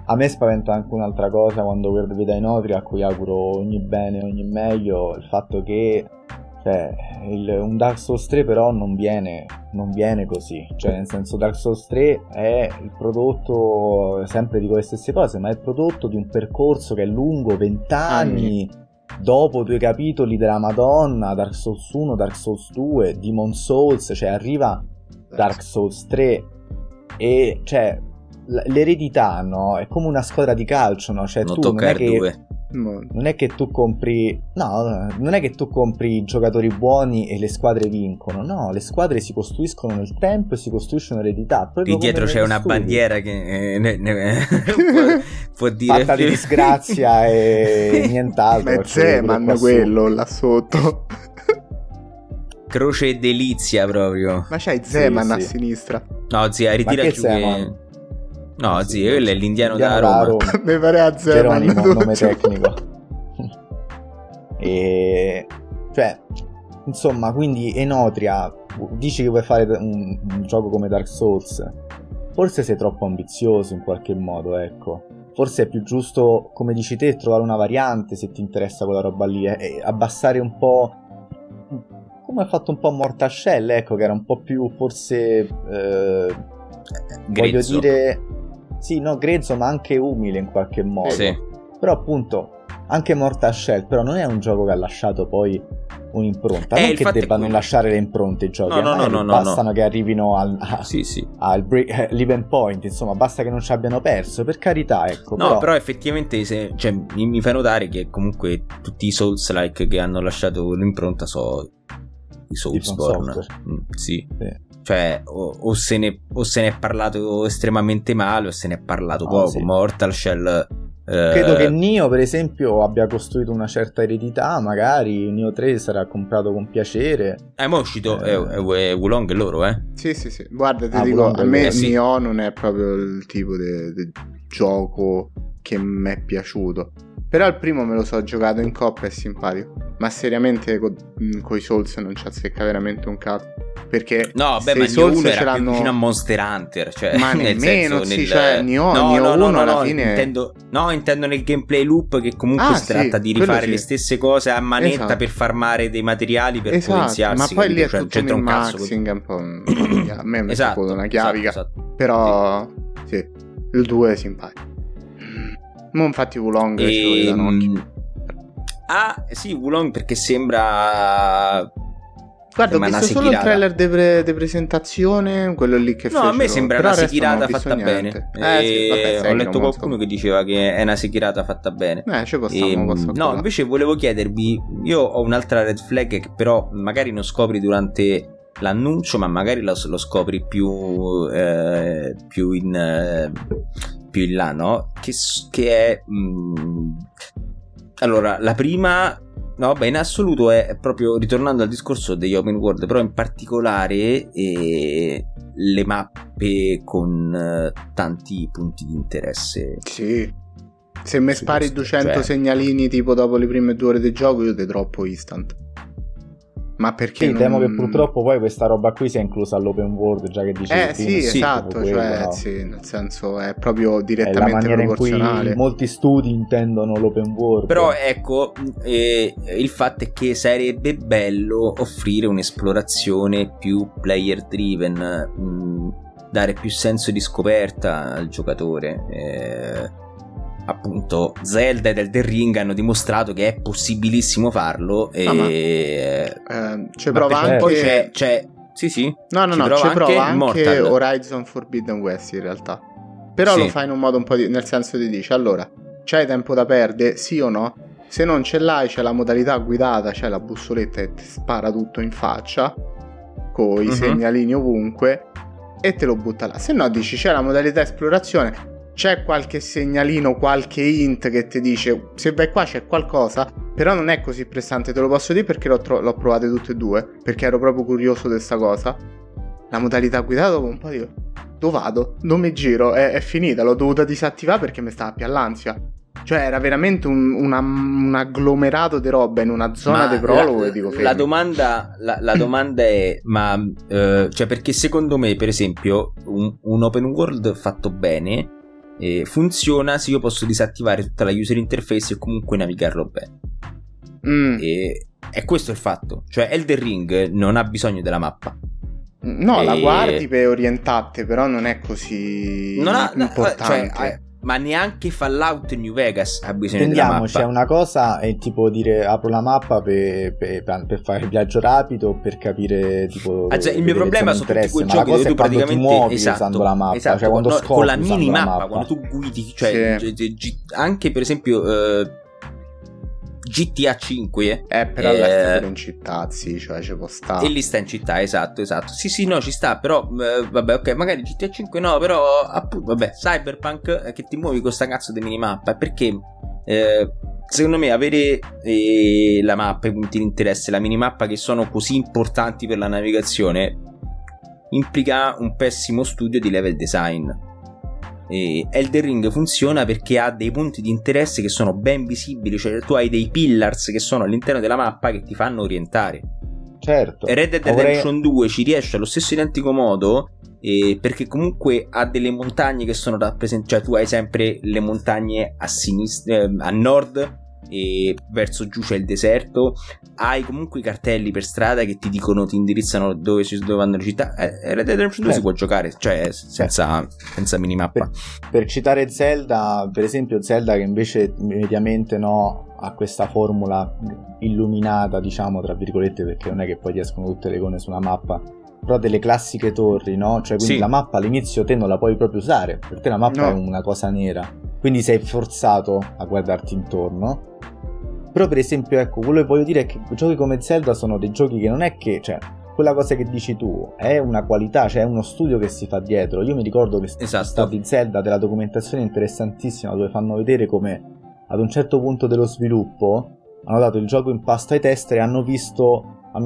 a me spaventa anche un'altra cosa quando vedo Inotria, a cui auguro ogni bene, ogni meglio, il fatto che cioè, un Dark Souls 3 però non viene così, cioè nel senso Dark Souls 3 è il prodotto sempre di quelle stesse cose, ma è il prodotto di un percorso che è lungo 20 anni. Dopo 2 capitoli della Madonna, Dark Souls 1, Dark Souls 2, Demon Souls, cioè arriva Dark Souls 3 e cioè l'eredità, no? È come una squadra di calcio, no? Cioè non è che tu compri i giocatori buoni e le squadre vincono, no, le squadre si costruiscono nel tempo e si costruisce un'eredità. Lì dietro c'è una bandiera che può dire fatta di disgrazia e nient'altro. Manno quello là sotto croce e delizia proprio, ma c'hai Zeman a sinistra. No zia, ritira giù che... No, zio, quello è l'indiano da Roma. Mi pare a zero. Nome tecnico. E... Cioè, insomma, quindi Enotria, dici che vuoi fare un gioco come Dark Souls. Forse sei troppo ambizioso in qualche modo, ecco. Forse è più giusto, come dici te, trovare una variante se ti interessa quella roba lì. E abbassare un po'... Come ha fatto un po' Mortal Shell, ecco, che era un po' più, forse... Grezzo. Voglio dire... Sì, no, grezzo, ma anche umile in qualche modo. Sì. Però appunto, anche Mortal Shell, però non è un gioco che ha lasciato poi un'impronta, non che debbano lasciare le impronte i giochi, bastano che arrivino al l'event point, insomma, basta che non ci abbiano perso, per carità, ecco. No, però effettivamente mi fa notare che comunque tutti i Souls-like che hanno lasciato l'impronta sono i Soulsborne. Sì. Cioè o se ne è parlato estremamente male o se ne è parlato poco. Mortal Shell, credo che Nioh per esempio abbia costruito una certa eredità, magari Nioh 3 sarà comprato con piacere. Ma è uscito Wo Long e loro, eh? Sì. Guarda, ti dico, a me Nioh non è proprio il tipo di gioco che mi è piaciuto. Però il primo me lo so giocato in coppa, è simpatico. Ma seriamente coi Souls non ci azzecca veramente un cazzo. Perché ma Souls Nioh 1 era più vicino a Monster Hunter, cioè, ma nemmeno, sì, cioè Nioh 1 alla fine... Intendo nel gameplay loop, che comunque tratta di rifare le stesse cose a manetta per farmare dei materiali per potenziarsi. Ma poi lì è tutto un maxing un po'. A me mi è piaciuta una chiavica, però sì, il 2 è simpatico. Ma infatti Wo Long ci vuole un occhio. Ah sì, Wo Long, perché sembra... Guarda, ho visto solo il trailer di presentazione, quello lì che fecero. No, a me sembra però una sekirata fatta bene. Ho letto qualcuno che diceva che è una sekirata fatta bene. No, invece volevo chiedervi, io ho un'altra red flag che però magari non scopri durante l'annuncio, ma magari lo scopri più in là, no? Che è... Allora, la prima... No, beh, in assoluto è proprio, ritornando al discorso degli open world, però in particolare le mappe con tanti punti di interesse. Sì. Se mi spari 200 segnalini tipo dopo le prime 2 ore di gioco, io te droppo instant. Ma perché temo che purtroppo poi questa roba qui sia inclusa all'open world, già che dicevi esatto, cioè nel senso è proprio direttamente è la proporzionale in cui molti studi intendono l'open world. Però ecco, il fatto è che sarebbe bello offrire un'esplorazione più player driven, dare più senso di scoperta al giocatore. Appunto, Zelda ed Elden Ring hanno dimostrato che è possibilissimo farlo. Ci prova anche. Poi c'è... Sì. No, ci prova anche Horizon Forbidden West in realtà. Però lo fa in un modo un po' nel senso ti dice: allora, c'hai tempo da perdere, sì o no? Se non ce l'hai, c'è la modalità guidata, c'è la bussoletta e ti spara tutto in faccia, coi segnalini ovunque, e te lo butta là. Se no dici: c'è la modalità esplorazione, c'è qualche segnalino, qualche hint che ti dice se vai qua c'è qualcosa, però non è così pressante, te lo posso dire perché l'ho provate tutte e due, perché ero proprio curioso di questa cosa. La modalità guidata dopo un po' dico, dove vado? Non mi giro, è finita, l'ho dovuta disattivare perché mi stava più all'ansia. Cioè era veramente un agglomerato di roba in una zona di prologo e dico fermi. La domanda è cioè, perché secondo me per esempio un open world fatto bene funziona se io posso disattivare tutta la user interface e comunque navigarlo bene. E è questo il fatto, cioè Elden Ring non ha bisogno della mappa, la guardi per orientarti, però non è così importante, cioè, ma neanche Fallout New Vegas ha bisogno della mappa. C'è una cosa è tipo dire apro la mappa per fare il viaggio rapido, per capire tipo il mio problema sono tutti quei giochi dove tu praticamente ti muovi usando la mappa, cioè quando scopri con la minimappa, quando tu guidi, cioè anche per esempio GTA 5 però là stai in città, sì, cioè ci può stare. E lì sta in città, esatto. Sì, no, ci sta, però vabbè, ok, magari GTA 5 no, però appunto, vabbè, Cyberpunk che ti muovi con sta cazzo di minimappa, perché secondo me avere la mappa, i punti di interesse, la minimappa che sono così importanti per la navigazione implica un pessimo studio di level design. Elden Ring funziona perché ha dei punti di interesse che sono ben visibili, cioè tu hai dei pillars che sono all'interno della mappa che ti fanno orientare. Certo. Red Dead Redemption 2 ci riesce allo stesso identico modo, perché comunque ha delle montagne che sono rappresentate, cioè tu hai sempre le montagne a sinistra, a nord e verso giù c'è il deserto, hai comunque i cartelli per strada che ti dicono, ti indirizzano dove vanno le città. Red Dead Redemption 2 si può giocare, cioè senza minimappa. Per citare Zelda, per esempio, Zelda che invece mediamente no, ha questa formula illuminata, diciamo, tra virgolette, perché non è che poi ti escono tutte le icone sulla mappa, però delle classiche torri, no? Cioè quindi sì, la mappa all'inizio te non la puoi proprio usare, per te la mappa è una cosa nera, quindi sei forzato a guardarti intorno. Però per esempio, ecco, quello che voglio dire è che giochi come Zelda sono dei giochi che non è che, cioè, quella cosa che dici tu è una qualità, cioè è uno studio che si fa dietro. Io mi ricordo che è stato in Zelda della documentazione interessantissima, dove fanno vedere come ad un certo punto dello sviluppo hanno dato il gioco in pasto ai tester e hanno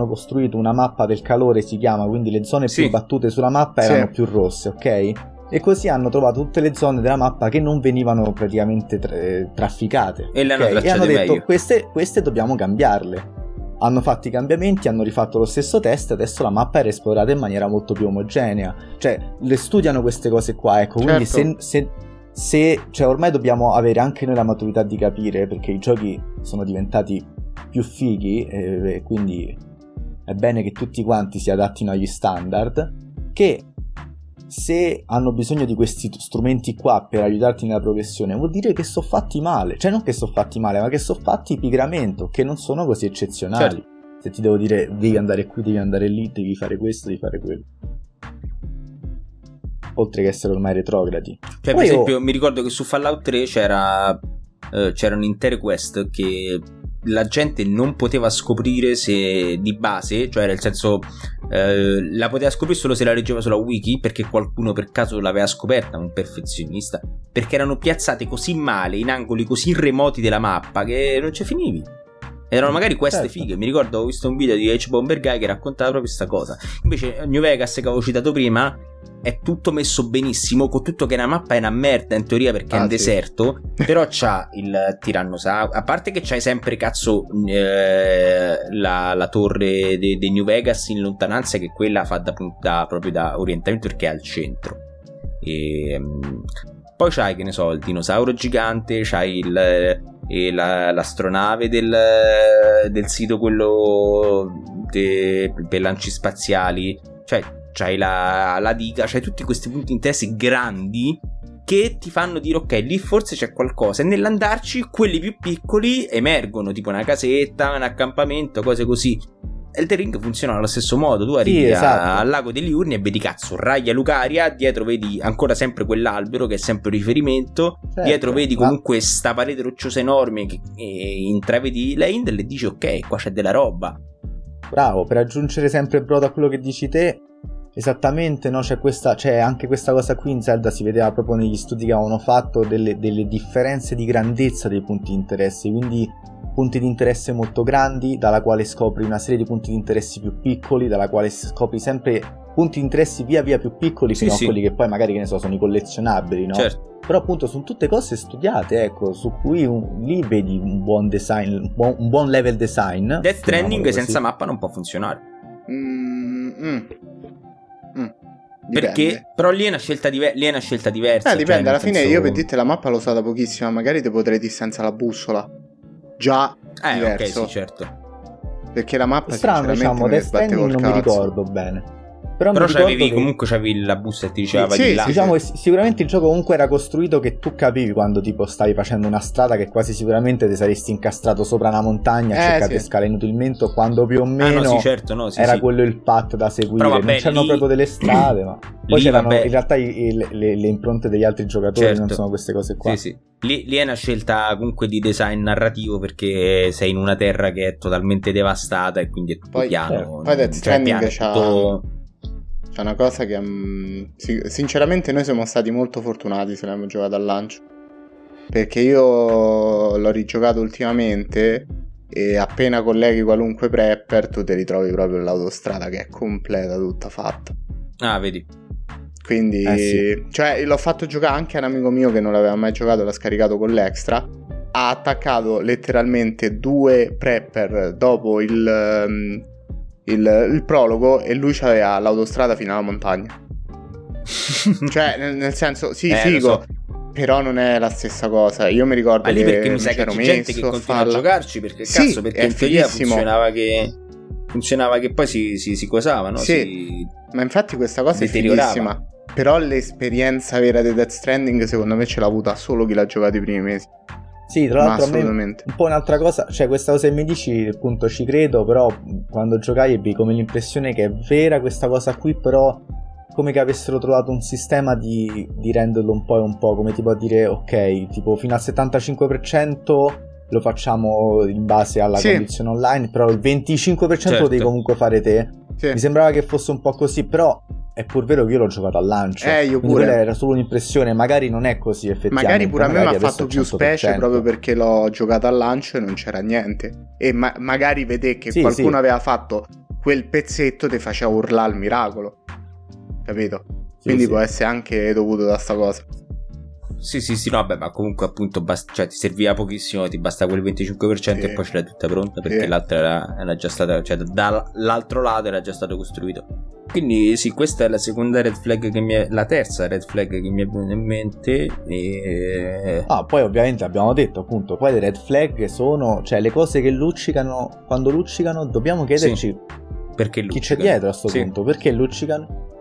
costruito una mappa del calore, si chiama, quindi le zone più battute sulla mappa erano più rosse, ok? E così hanno trovato tutte le zone della mappa che non venivano praticamente trafficate, e le hanno tracciate, e hanno detto meglio. Queste dobbiamo cambiarle. Hanno fatto i cambiamenti, hanno rifatto lo stesso test, adesso la mappa era esplorata in maniera molto più omogenea. Cioè le studiano queste cose qua, ecco, certo. Quindi se cioè ormai dobbiamo avere anche noi la maturità di capire, perché i giochi sono diventati più fighi e quindi è bene che tutti quanti si adattino agli standard, che se hanno bisogno di questi strumenti qua per aiutarti nella progressione, vuol dire che sono fatti male, cioè non che sono fatti male, ma che sono fatti pigramento, che non sono così eccezionali. Certo. Se ti devo dire devi andare qui, devi andare lì, devi fare questo, devi fare quello, oltre che essere ormai retrogradi. Cioè per esempio mi ricordo che su Fallout 3 c'era un intero quest che la gente non poteva scoprire se di base, cioè nel senso la poteva scoprire solo se la leggeva sulla wiki, perché qualcuno per caso l'aveva scoperta, un perfezionista, perché erano piazzate così male in angoli così remoti della mappa che non ci finivi. Erano magari queste fighe. Mi ricordo, ho visto un video di H-Bomber Guy che raccontava proprio questa cosa. Invece New Vegas, che avevo citato prima, è tutto messo benissimo, con tutto che la mappa è una merda in teoria, perché è un deserto, però c'ha il tirannosauro, a parte che c'hai sempre cazzo la torre di New Vegas in lontananza, che quella fa proprio da orientamento, perché è al centro. E poi c'hai, che ne so, il dinosauro gigante, c'hai l'astronave del sito quello per lanci spaziali, cioè c'hai la diga, c'hai tutti questi punti di interesse grandi che ti fanno dire ok, lì forse c'è qualcosa, e nell'andarci quelli più piccoli emergono, tipo una casetta, un accampamento, cose così. Elden Ring funziona allo stesso modo, tu arrivi al lago degli urni e vedi cazzo Raia Lucaria, dietro vedi ancora sempre quell'albero che è sempre un riferimento, dietro vedi comunque sta parete rocciosa enorme che intravedi la Indel e dici ok, qua c'è della roba. Bravo, per aggiungere sempre brodo a quello che dici te, esattamente, no? C'è anche questa cosa qui in Zelda, si vedeva proprio negli studi che avevano fatto delle differenze di grandezza dei punti di interesse, quindi punti di interesse molto grandi dalla quale scopri una serie di punti di interessi più piccoli, dalla quale scopri sempre punti di interessi via via più piccoli, fino a quelli che poi magari, che ne so, sono i collezionabili, no? Certo. Però appunto sono tutte cose studiate, ecco, su cui lì vedi un buon design, un buon level design. Death Stranding senza mappa non può funzionare. Perché però lì è una scelta diversa. Dipende, cioè, alla fine io per dirti la mappa l'ho usata pochissima, magari te potrei dire senza la bussola. Già diverso. Ok, sì, certo. Perché la mappa strano, diciamo, Death Stranding non mi ricordo bene. Però c'avevi comunque la busta e ti diceva vai di là. Diciamo che sicuramente il gioco comunque era costruito che tu capivi quando tipo stavi facendo una strada che quasi sicuramente ti saresti incastrato sopra una montagna a cercare di scalare inutilmente, o quando più o meno era quello il path da seguire. Vabbè, non c'erano proprio delle strade, ma poi c'erano in realtà le impronte degli altri giocatori, non sono queste cose qua. Sì. Lì è una scelta comunque di design narrativo, perché sei in una terra che è totalmente devastata e quindi è tutto piano. Poi Death Stranding c'è una cosa che sinceramente noi siamo stati molto fortunati se l'abbiamo giocato al lancio, perché io l'ho rigiocato ultimamente e appena colleghi qualunque prepper tu te ritrovi proprio l'autostrada che è completa, tutta fatta. Vedi, quindi cioè l'ho fatto giocare anche a un amico mio che non l'aveva mai giocato, l'ha scaricato con l'extra, ha attaccato letteralmente 2 prepper dopo il prologo e lui c'aveva l'autostrada fino alla montagna. Cioè nel senso figo, Però non è la stessa cosa. Io mi ricordo lì perché mi sa che c'è gente che continua a giocarci perché sì, cazzo, perché in teoria funzionava che poi si cosava, no? Sì, ma infatti questa cosa è fighissima. Però l'esperienza vera di Death Stranding secondo me ce l'ha avuta solo chi l'ha giocato i primi mesi. Sì, tra l'altro a me un po' un'altra cosa, cioè questa cosa che mi dici appunto ci credo, però quando giocai ebbi come l'impressione che è vera questa cosa qui, però come che avessero trovato un sistema di renderlo un po', come tipo a dire ok, tipo fino al 75% lo facciamo in base alla condizione online, però il 25% lo devi comunque fare te. Sì. Mi sembrava che fosse un po' così, però è pur vero che io l'ho giocato al lancio, io pure. Quella era solo un'impressione, magari non è così effettivamente. Magari pure a me mi ha fatto più specie proprio perché l'ho giocato al lancio e non c'era niente. E magari vede che qualcuno aveva fatto quel pezzetto ti faceva urlare il miracolo, capito? Quindi può essere anche dovuto da sta cosa. Sì, no, beh, ma comunque appunto cioè, ti serviva pochissimo, ti basta quel 25% e poi ce l'hai tutta pronta perché l'altra era già stata, cioè dall'altro lato era già stato costruito. Quindi sì, questa è la seconda red flag che mi è, la terza red flag che mi è venuta in mente e... Ah, poi ovviamente abbiamo detto appunto, poi le red flag sono, cioè le cose che luccicano, quando luccicano dobbiamo chiederci perché luccicano, chi c'è dietro a sto punto, perché luccicano?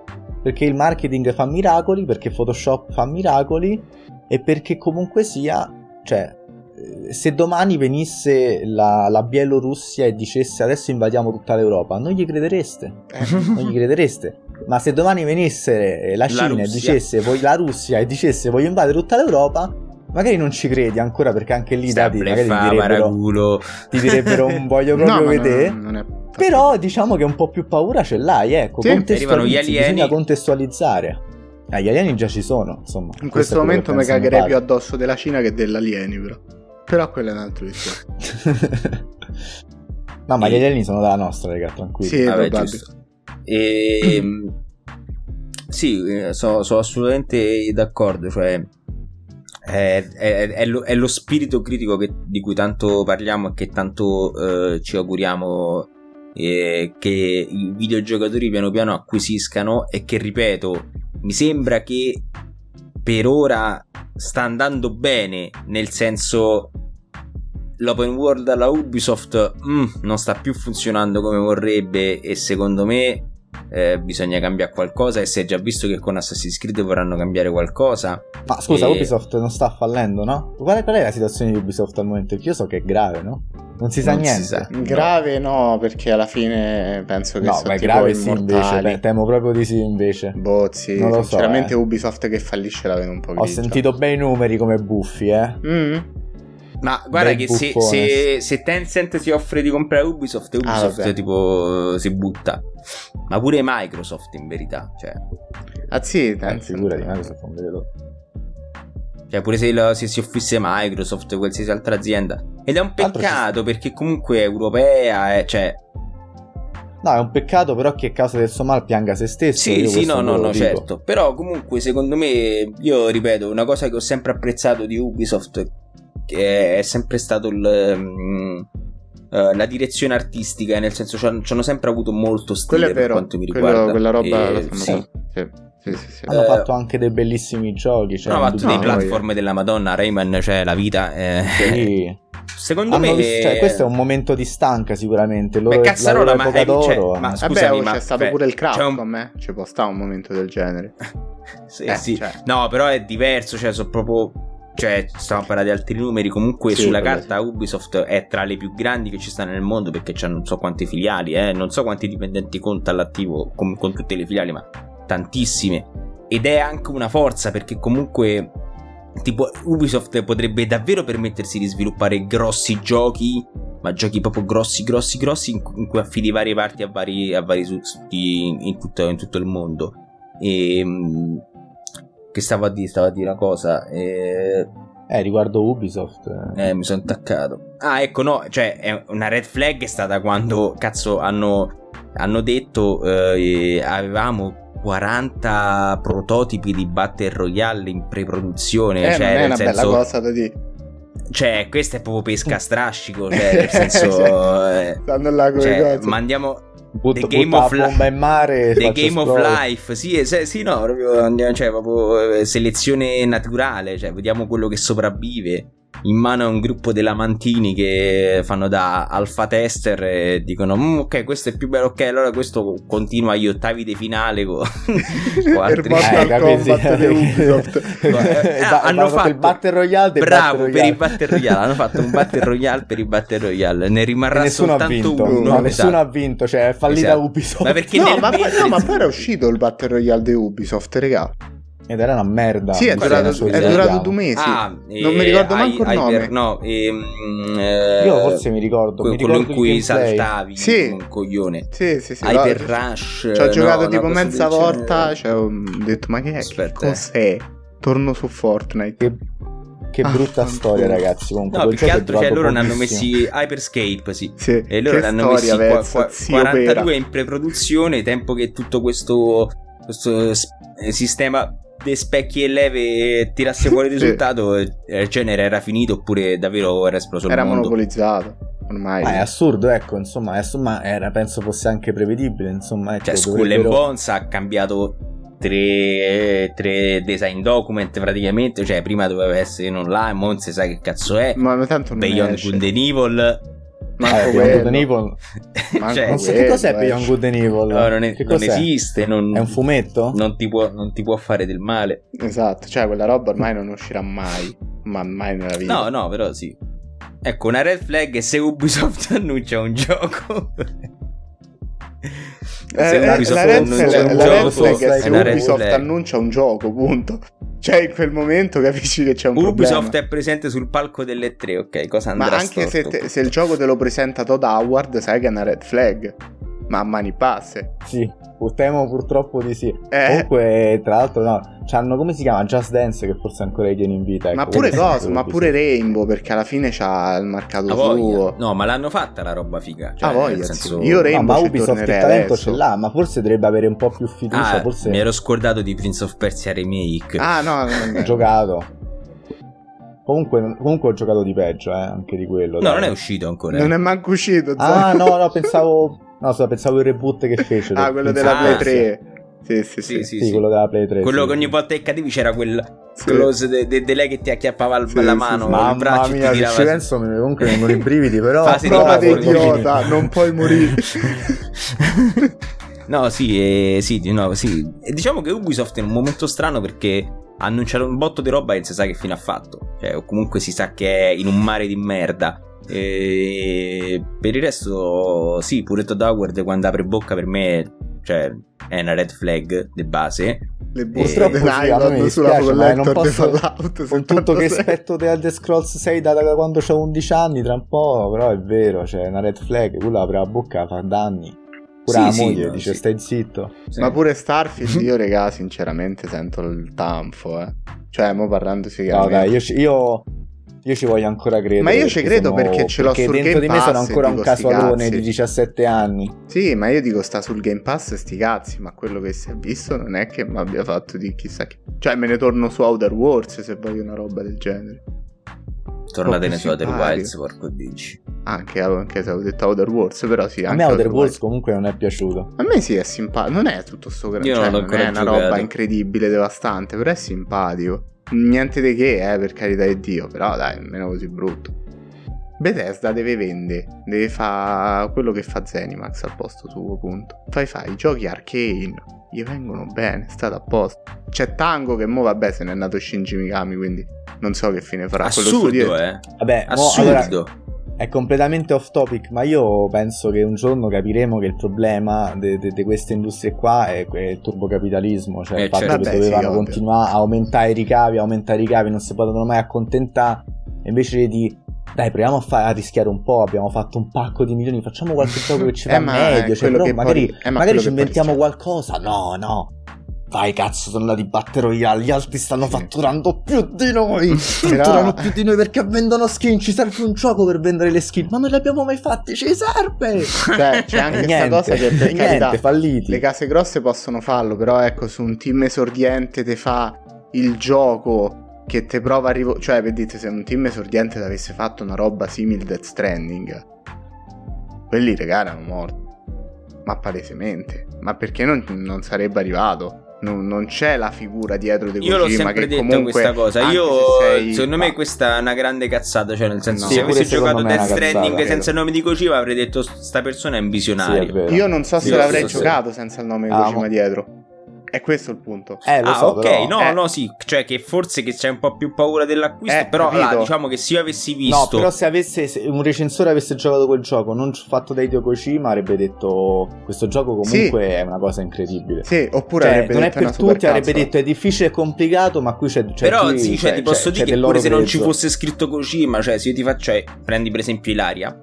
Perché il marketing fa miracoli, perché Photoshop fa miracoli e perché comunque sia, cioè, se domani venisse la Bielorussia e dicesse adesso invadiamo tutta l'Europa, non gli credereste, Ma se domani venisse la Cina e dicesse, la Russia e dicesse voglio invadere tutta l'Europa, magari non ci credi ancora perché anche lì magari ti direbbero non voglio proprio vedere. Non è... Però diciamo che un po' più paura ce l'hai, ecco, arrivano gli alieni. Bisogna contestualizzare. Gli alieni già ci sono, insomma. In questo momento mi cagherei più addosso della Cina che degli alieni, però quello è un altro discorso. No, ma gli alieni sono dalla nostra, raga, tranquilli. Sì, sono assolutamente d'accordo, cioè è lo spirito critico di cui tanto parliamo e che tanto ci auguriamo che i videogiocatori piano piano acquisiscano e che, ripeto, mi sembra che per ora sta andando bene, nel senso l'open world alla Ubisoft non sta più funzionando come vorrebbe e secondo me bisogna cambiare qualcosa e si è già visto che con Assassin's Creed vorranno cambiare qualcosa. Ma scusa, Ubisoft non sta fallendo, no? Qual è la situazione di Ubisoft al momento? Io so che è grave, no? Non si sa niente. Grave no, perché alla fine penso che sono tipo grave immortali. Invece, temo proprio di sì invece. Non lo so, sinceramente Ubisoft che fallisce la vedo un po' grigia. Ho sentito bei numeri come buffi, Ma guarda che se Tencent si offre di comprare Ubisoft tipo si butta. Ma pure Microsoft in verità, cioè. Ah sì, Tencent pure di Microsoft non vedo. Cioè pure se si offrisse Microsoft o qualsiasi altra azienda. Ed è un peccato perché comunque è europea, cioè. No, è un peccato però che a causa del suo mal pianga se stesso. Sì, no, certo. Però comunque secondo me, io ripeto, una cosa che ho sempre apprezzato di Ubisoft che è sempre stato la direzione artistica, nel senso ci hanno sempre avuto molto stile per quanto mi riguarda. Quella roba sì. Hanno fatto anche dei bellissimi giochi, cioè hanno fatto dei platform della Madonna, Rayman, cioè la vita secondo me cioè, questo è un momento di stanca sicuramente loro, cazzarola, ma d'oro. Ma scusami, c'è stato pure il crash con me, ci può stare un momento del genere. Cioè. No, però è diverso, cioè sono proprio, cioè stiamo parlando di altri numeri comunque sulla carta. Ubisoft è tra le più grandi che ci stanno nel mondo perché c'ha non so quanti filiali, non so quanti dipendenti conta all'attivo con tutte le filiali, ma tantissime, ed è anche una forza perché comunque tipo Ubisoft potrebbe davvero permettersi di sviluppare grossi giochi, ma giochi proprio grossi in cui affidi varie parti a vari in tutto il mondo. E che stavo a dire una cosa riguardo Ubisoft mi sono attaccato. Ecco, no, cioè è una red flag è stata quando cazzo hanno detto avevamo 40 prototipi di Battle Royale in pre-produzione, cioè non è una senso, bella cosa da dire. Cioè questa è proprio pesca a strascico, cioè nel senso cioè, là come cioè, ma andiamo The Game of Life, in mare, The Game of Life, sì, no, proprio, cioè, proprio selezione naturale, cioè vediamo quello che sopravvive. In mano a un gruppo di lamantini che fanno da alfa tester e dicono ok, questo è più bello, ok, allora questo continua agli ottavi di finale con altri hanno fatto il Battle Royale, per il Battle Royale hanno fatto un Battle Royale per il Battle Royale, ne rimarrà soltanto uno, no, nessuno ha vinto, cioè è fallita, esatto. Ubisoft, ma perché ma poi era uscito il Battle Royale di Ubisoft, regà, ed era una merda. Sì, è durato 2 mesi. Non mi ricordo manco il nome. Io forse mi ricordo quello in cui saltavi, sì, un coglione. Sì, Hyper Rush. Ci ho giocato tipo mezza volta, cioè, ho detto ma che cos'è? Torno su Fortnite. Che brutta storia, ragazzi. Comunque, no, più che altro, cioè, loro ne hanno messi Hyperscape, sì. E loro ne hanno messi 42 in pre-produzione, tempo che tutto questo sistema dei specchi e leve tirasse fuori il risultato, il genere era finito oppure davvero era esploso, era il mondo monopolizzato ormai. È assurdo, ecco, insomma era, penso fosse anche prevedibile, insomma, ecco, cioè Skull and Bones ha cambiato tre design document praticamente, cioè prima doveva essere in online, non si sa che cazzo è, ma tanto non Beyond Good and Evil, Beyond Good and Evil, cioè, non so che cos'è Beyond Good and Evil, no, non esiste, è un fumetto, non ti può fare del male, esatto, cioè quella roba ormai non uscirà mai, ma mai nella vita, no però sì, ecco, una red flag è se Ubisoft annuncia un gioco. Se Ubisoft annuncia un gioco, punto. Cioè in quel momento capisci che c'è un problema. Ubisoft è presente sul palco delle 3, ok, cosa andrà storto? Ma anche se il gioco te lo presenta Todd Howard, sai che è una red flag, ma a mani basse. Sì, temo purtroppo di sì. Comunque, tra l'altro, no, c'hanno, come si chiama, Just Dance, che forse ancora li tiene in vita, ecco. Ma pure Cosmo, ma pure Rainbow, perché alla fine c'ha il mercato suo. No, ma l'hanno fatta la roba figa, cioè, voglia, senso... Io Rainbow, no, ma Ubisoft il talento adesso ce l'ha, ma forse dovrebbe avere un po' più fiducia, forse... Mi ero scordato di Prince of Persia Remake. No. Ho giocato. Comunque ho giocato di peggio, anche di quello. No, dai. Non è uscito ancora. Non è manco uscito. No, pensavo... pensavo il reboot che fece. Quello della Play 3. Sì, quello della Play 3. Quello che ogni volta che cadevi c'era quel close di lei che ti acchiappava la mano, il braccio, mia, ti tirava. Penso comunque vengono i brividi, però prova di idiota, non puoi morire. No, sì. E diciamo che Ubisoft è un momento strano perché ha annunciato un botto di roba e non si sa che fine ha fatto. Cioè, o comunque si sa che è in un mare di merda. E per il resto sì, pure Todd Howard quando apre bocca per me, cioè, è una red flag di base. Le buste dell'Iron sulla collector di Fallout, con tutto che aspetto The Elder Scrolls 6 da quando c'ho 11 anni, tra un po', però è vero, cioè, una red flag, quella apre la bocca fa danni. Pure la moglie dice stai zitto, sì. Ma pure Starfield, io regà sinceramente sento il tanfo, cioè mo parlando chiaramente, io ci voglio ancora credere. Ma io ci credo perché ce l'ho sul Game Pass. Perché dentro di me sono ancora un casolone di 17 anni. Sì, ma io dico sta sul Game Pass e sti cazzi, ma quello che si è visto non è che mi abbia fatto di chissà che. Cioè me ne torno su Outer Worlds se voglio una roba del genere. Tornatene su Outer Wilds, porco dici. Anche se avevo detto Outer Worlds, però sì. A me Outer Worlds comunque non è piaciuto. A me sì, è simpatico. Non è tutto sto grande, cioè, non è una roba incredibile, devastante, però è simpatico. Niente di che, per carità di Dio, però dai, almeno così brutto. Bethesda deve vendere, deve fare quello che fa Zenimax al posto suo, punto. Fai i giochi arcane, gli vengono bene, state a posto. C'è Tango che mo vabbè se n'è nato Shinji Mikami, quindi non so che fine farà. Assurdo, quello studio. Vabbè, assurdo. Allora, è completamente off topic, ma io penso che un giorno capiremo che il problema di queste industrie qua è il turbocapitalismo, cioè il fatto che dovevano continuare a aumentare i ricavi, non si potevano mai accontentare, invece di dai proviamo a rischiare un po', abbiamo fatto un pacco di milioni, facciamo qualche gioco che ci fa meglio, cioè, però magari ci inventiamo qualcosa, no. Vai cazzo, sono andati a battere gli altri, stanno fatturando più di noi. Fatturano più di noi perché vendono skin. Ci serve un gioco per vendere le skin, ma non le abbiamo mai fatte, ci serve. C'è anche questa cosa che per carità falliti. Le case grosse possono farlo, però ecco, su un team esordiente te fa il gioco che te prova a cioè per dite, se un team esordiente avesse fatto una roba simile Death Stranding, quelli regà erano morti. ma palesemente, ma perché non sarebbe arrivato? Non c'è la figura dietro di Kojima. Io l'ho sempre detto comunque, questa cosa. Secondo me questa è una grande cazzata, cioè nel senso, no, se avessi giocato Death Stranding senza il nome di Kojima avrei detto sta persona è un visionario. Io non so se l'avrei giocato senza il nome di Kojima dietro. È questo il punto. Ok, però, no, sì, cioè che forse che c'è un po' più paura dell'acquisto, però là, diciamo che se io avessi visto, no, però se un recensore avesse giocato quel gioco non fatto da Hideo Kojima avrebbe detto questo gioco comunque sì, è una cosa incredibile. Sì, oppure cioè, non è per tutti, avrebbe detto è difficile e complicato, ma qui c'è però qui, sì, cioè, ti posso dire che pure se non ci fosse scritto Kojima, cioè se io ti faccio, cioè, prendi per esempio Ilaria,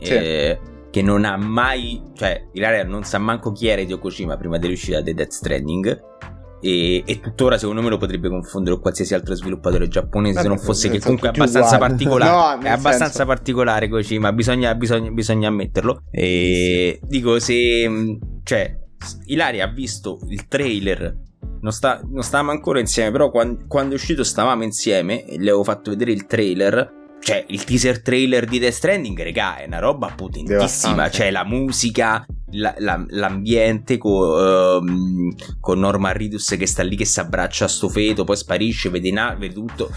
sì, che non ha mai, cioè Ilaria non sa manco chi era Hideo Kojima prima dell'uscita di Death Stranding, e tuttora secondo me lo potrebbe confondere con qualsiasi altro sviluppatore giapponese. Vabbè, se non fosse che comunque è abbastanza particolare, no, è abbastanza senso particolare Kojima, bisogna ammetterlo, e sì, dico, se cioè Ilaria ha visto il trailer, non stavamo ancora insieme, però quando è uscito stavamo insieme e le avevo fatto vedere il trailer. Cioè, il teaser trailer di Death Stranding, regà, è una roba potentissima. Devastante. Cioè, la musica, l'ambiente con Norman Reedus che sta lì, che si abbraccia a sto feto, poi sparisce, vede tutto.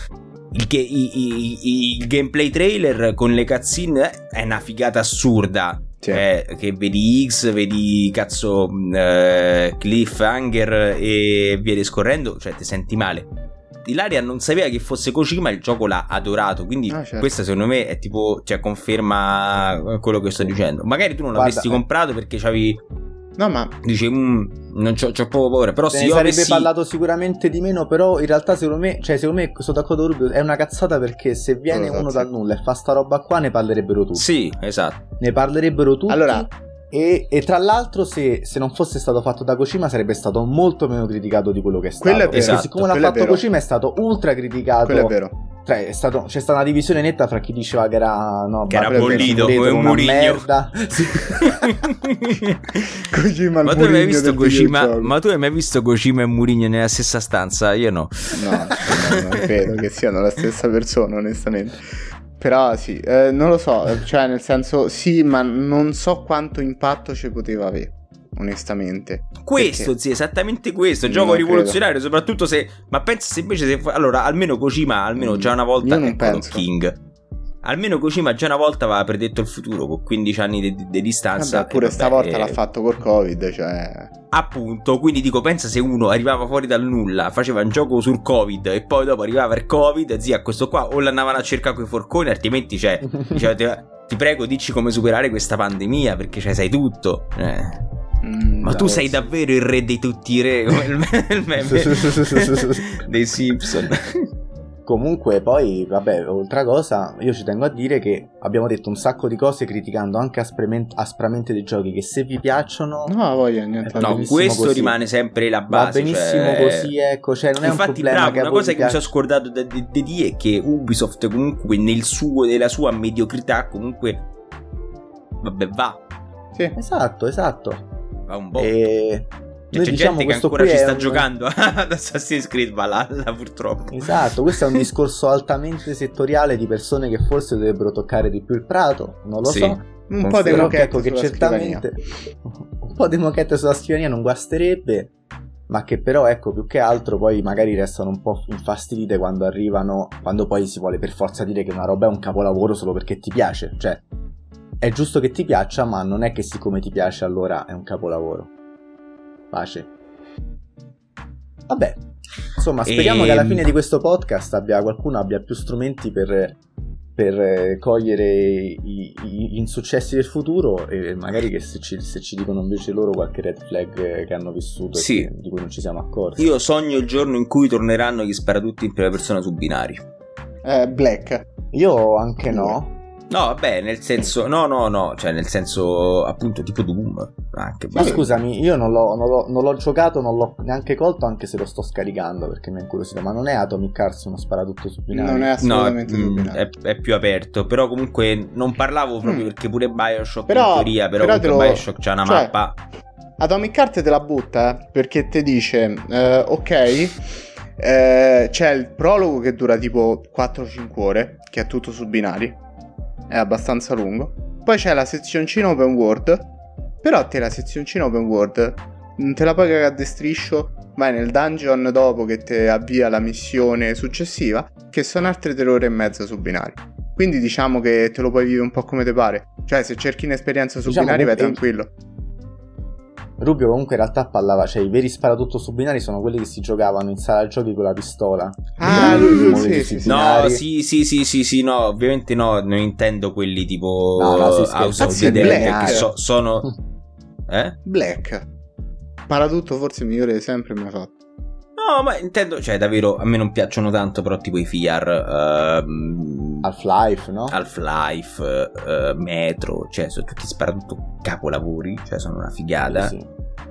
Il gameplay trailer con le cutscene è una figata assurda. Cioè, che vedi X, vedi cazzo cliffhanger e via discorrendo, cioè, ti senti male. Ilaria non sapeva che fosse Kojima, il gioco l'ha adorato, quindi certo, questa secondo me è tipo, cioè conferma quello che sto dicendo. Magari tu non l'avresti comprato perché c'avevi, no, ma dici non c'ho proprio paura, però se io avessi sarebbe parlato sicuramente di meno, però in realtà secondo me sono d'accordo Rubio, è una cazzata, perché se viene uno dal nulla e fa sta roba qua ne parlerebbero tutti. Sì, esatto. Ne parlerebbero tutti. Allora, E tra l'altro se non fosse stato fatto da Kojima sarebbe stato molto meno criticato di quello che è stato. Quello è vero. Perché siccome l'ha fatto Kojima è stato ultra criticato. Quello è vero. Cioè, c'è stata una divisione netta fra chi diceva che era, no, che era bollito come un Murigno. Kojima, ma tu hai mai visto Kojima? Ma tu hai mai visto Kojima e Murigno nella stessa stanza? Io no. No, non credo che siano la stessa persona, onestamente. Però sì, non lo so, cioè nel senso sì, ma non so quanto impatto ci poteva avere, onestamente. Questo, sì, esattamente questo, gioco rivoluzionario, credo. Soprattutto se, ma penso se invece se, allora almeno Kojima, almeno già una volta è God King. Almeno Kojima già una volta aveva predetto il futuro con 15 anni di distanza. Eppure stavolta l'ha fatto col Covid, cioè. Appunto, quindi dico, pensa se uno arrivava fuori dal nulla, faceva un gioco sul Covid e poi dopo arrivava il Covid, zia questo qua o l'andavano a cercare coi forconi, altrimenti cioè, diceva, ti prego dici come superare questa pandemia perché cioè sai tutto. Ma tu sei davvero il re di tutti i re, come il meme dei Simpson. Comunque poi, vabbè, oltre cosa, io ci tengo a dire che abbiamo detto un sacco di cose criticando anche aspramente dei giochi che se vi piacciono... No, voglio niente. No, questo così rimane sempre la base. Va benissimo, cioè... così, ecco, cioè non infatti, è un problema. Infatti, bravo, una cosa che mi sono scordato di è che Ubisoft comunque nella sua mediocrità comunque... Vabbè, va. Sì. Esatto. Va un po'. C'è diciamo gente che ancora ci sta giocando ad Assassin's Creed Valhalla, purtroppo. Esatto, questo è un discorso altamente settoriale di persone che forse dovrebbero toccare di più il prato, non lo so. Un po' di moquette che certamente un po' di moquette sulla scrivania non guasterebbe, ma che però ecco più che altro poi magari restano un po' infastidite quando arrivano, quando poi si vuole per forza dire che una roba è un capolavoro solo perché ti piace, cioè è giusto che ti piaccia, ma non è che siccome ti piace allora è un capolavoro. Pace. Vabbè, insomma speriamo che alla fine di questo podcast qualcuno abbia più strumenti per cogliere gli insuccessi del futuro, e magari che se ci dicono invece loro qualche red flag che hanno vissuto, sì, e di cui non ci siamo accorti. Io sogno il giorno in cui torneranno gli sparatutti in prima persona su binari. Black. Io anche no. No, vabbè, nel senso, no, cioè nel senso, appunto, tipo Doom anche. Ma scusami, io non l'ho giocato, non l'ho neanche colto, anche se lo sto scaricando perché mi è incuriosito. Ma non è Atomic Hearts uno sparatutto su binari? Non è assolutamente su binari. È più aperto, però comunque non parlavo proprio perché pure Bioshock in teoria, però Bioshock c'ha una mappa. Atomic Hearts te la butta perché ti dice, c'è il prologo che dura tipo 4-5 ore, che è tutto su binari, è abbastanza lungo. Poi c'è la sezioncina open world Però a te la sezioncina open world non te la puoi cagare a destriscio, vai nel dungeon dopo che te avvia la missione successiva, che sono altre 3 ore e mezza su binari. Quindi diciamo che te lo puoi vivere un po' come te pare. Cioè se cerchi un'esperienza su binari vai tranquillo. Rubio comunque in realtà parlava, cioè i veri sparatutto su binari sono quelli che si giocavano in sala giochi con la pistola. Ah, lui sì. No, sì, no, ovviamente no, non intendo quelli tipo House of the Dead, che sono Black. Sparatutto forse il migliore sempre mi ha fatto. No, ma intendo, cioè davvero a me non piacciono tanto però tipo i FIAR, Half-Life, no? Half-Life, Metro, cioè sono tutti sparatutto capolavori, cioè sono una figata. Sì.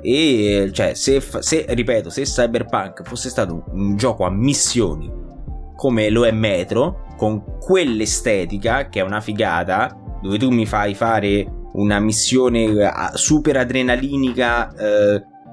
E cioè se ripeto, se Cyberpunk fosse stato un gioco a missioni come lo è Metro, con quell'estetica che è una figata, dove tu mi fai fare una missione super adrenalinica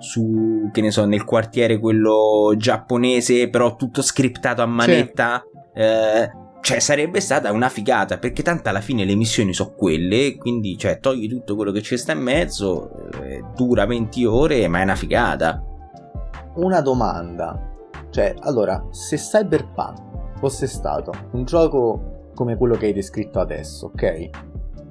su, che ne so, nel quartiere quello giapponese, però tutto scriptato a manetta, sì. Cioè sarebbe stata una figata, perché tanto alla fine le missioni sono quelle, quindi cioè togli tutto quello che ci sta in mezzo, dura 20 ore, ma è una figata. Una domanda, cioè allora, se Cyberpunk fosse stato un gioco come quello che hai descritto adesso, ok?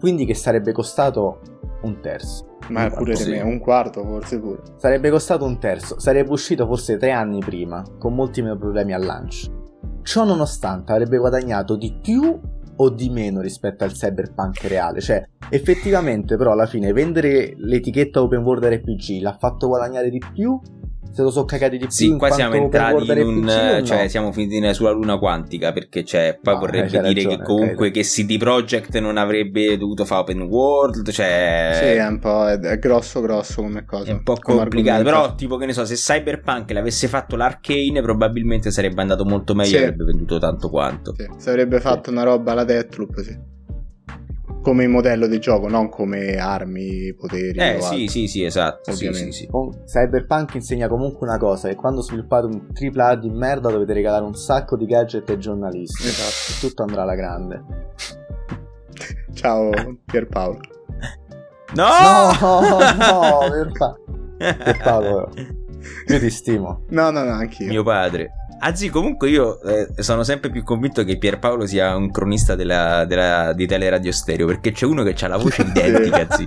Quindi che sarebbe costato un terzo. Ma pure di me, un quarto forse pure. Sarebbe costato un terzo, sarebbe uscito forse 3 anni prima, con molti meno problemi al lancio. Ciò nonostante avrebbe guadagnato di più o di meno rispetto al Cyberpunk reale? Cioè, effettivamente però alla fine vendere l'etichetta Open World RPG l'ha fatto guadagnare di più? Se lo so cagati di più? Sì, qua siamo entrati in un... RPG, cioè, no? Siamo finiti sulla luna quantica, perché cioè, poi vorrebbe dire ragione, che comunque che CD Projekt non avrebbe dovuto fare Open World, cioè... Sì, è un po' è grosso come cosa. È un po' complicato, però tipo che ne so, se Cyberpunk l'avesse fatto l'Arcane probabilmente sarebbe andato molto meglio, sì. E avrebbe venduto tanto quanto. Sì, sarebbe fatto una roba alla Deathloop, sì. Come modello di gioco, non come armi, poteri. Sì, esatto. Sì. Cyberpunk insegna comunque una cosa: che quando sviluppate un AAA di merda dovete regalare un sacco di gadget ai giornalisti. Esatto. Tutto andrà alla grande. Ciao Pierpaolo. No, Pierpaolo. Io ti stimo. No, anch'io. Mio padre. Anzi, comunque io sono sempre più convinto che Pierpaolo sia un cronista di Teleradio Stereo, perché c'è uno che ha la voce identica, anzi.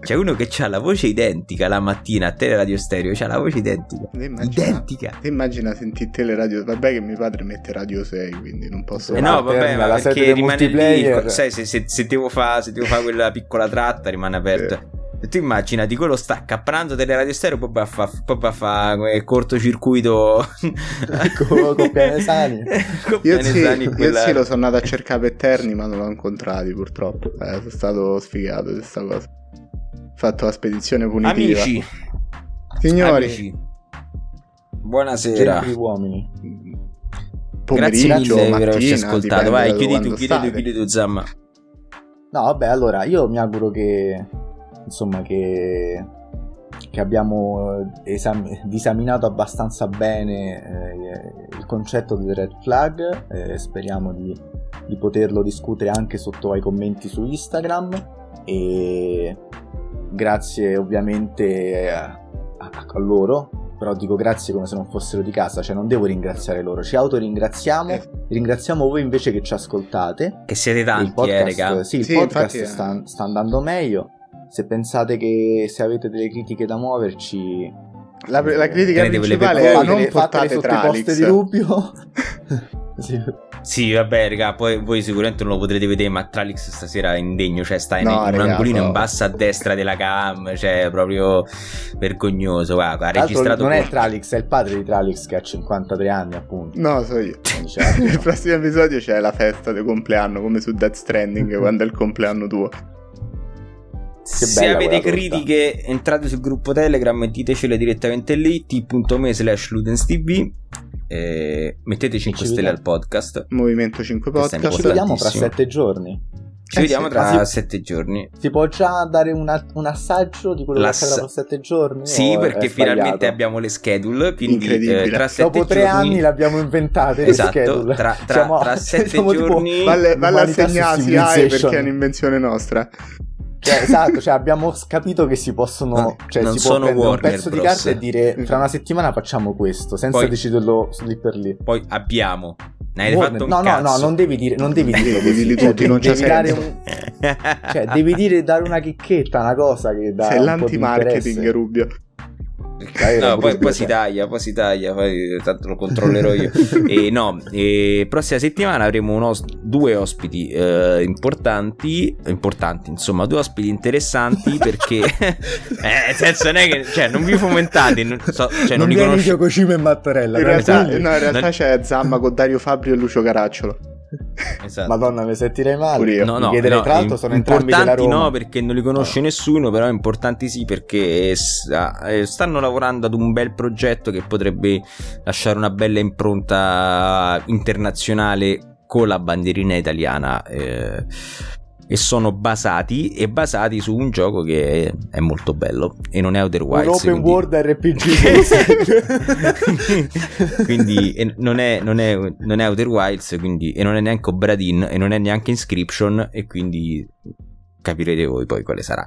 C'è uno che ha la voce identica la mattina a Teleradio Stereo, c'ha la voce identica. Identica. Immagina sentire Teleradio, vabbè che mio padre mette Radio 6, quindi non posso... no, vabbè, ma perché rimane lì, sai, se devo fare quella piccola tratta rimane aperta. Tu immaginati, quello sta capprando Teleradio Stereo, poi va a fare cortocircuito con Pianesani. Io sì lo sono andato a cercare per Terni, ma non l'ho incontrati purtroppo. Sono stato sfigato di questa cosa. Ho fatto la spedizione punitiva. Amici, signori, buonasera. Gentili uomini. Pomeriggio, grazie mille mattina, per averci ascoltato. Vai, chiudi tu, Zamma. No, vabbè, allora, io mi auguro che... insomma che abbiamo disaminato abbastanza bene il concetto di Red Flag, speriamo di poterlo discutere anche sotto ai commenti su Instagram, e grazie ovviamente a loro, però dico grazie come se non fossero di casa, cioè non devo ringraziare loro, ci autoringraziamo, ringraziamo voi invece che ci ascoltate, che siete tanti, il podcast, raga. Sì, il podcast infatti, sta andando meglio. Se pensate che se avete delle critiche da muoverci, la critica principale è non portate Tralix di Rubio. Sì, vabbè, raga, poi voi sicuramente non lo potrete vedere, ma Tralix stasera è indegno, cioè sta in un angolino in basso a destra della cam, cioè proprio vergognoso, guarda, ha registrato. Non è Tralix, è il padre di Tralix che ha 53 anni, appunto. No, so io. Certo, nel prossimo episodio c'è la festa del compleanno, come su Death Stranding, quando è il compleanno tuo. Se avete critiche entrate sul gruppo Telegram e ditecele direttamente lì, t.me/ludenstv, mettete 5 stelle al podcast Movimento 5 Podcast. Ci vediamo tra 7 giorni. Ci vediamo tra 7 giorni. Si può già dare un assaggio di quello che sarà tra 7 giorni? Sì, perché finalmente abbiamo le schedule, quindi tra 7 dopo 3 anni l'abbiamo inventate, esatto, le schedule. Tra 7 giorni. Vale a segnarsi, perché è un'invenzione nostra. Cioè, esatto, cioè abbiamo capito che si possono, no, cioè si può prendere Warner un pezzo Bros. Di carta e dire fra una settimana facciamo questo, senza poi, deciderlo lì per lì. Poi abbiamo, ne hai fatto un no, cazzo. No, non devi dire così, cioè, tutti, non c'è senso. Cioè devi dare una chicchetta, una cosa che dà un l'anti-marketing, Rubio. No, poi si taglia, poi tanto lo controllerò io. E no, e prossima settimana avremo due ospiti importanti, insomma, due ospiti interessanti perché nel senso non è che, cioè, non vi fomentate, non li conosco Cocima e Mattarella. In realtà c'è Zamma con Dario Fabrio e Lucio Caracciolo. Esatto. Madonna, mi sentirei male. No, tra l'altro sono entrambi della Roma. No, perché non li conosce nessuno, però importanti sì, perché stanno lavorando ad un bel progetto che potrebbe lasciare una bella impronta internazionale con la bandierina italiana, e sono basati su un gioco che è molto bello e non è Outer Wilds, un open world RPG quindi non è Outer Wilds, quindi, e non è neanche Obradin e non è neanche Inscription, e quindi capirete voi poi quale sarà.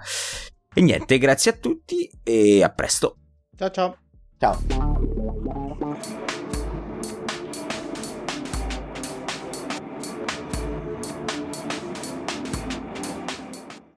E niente, grazie a tutti e a presto, ciao ciao.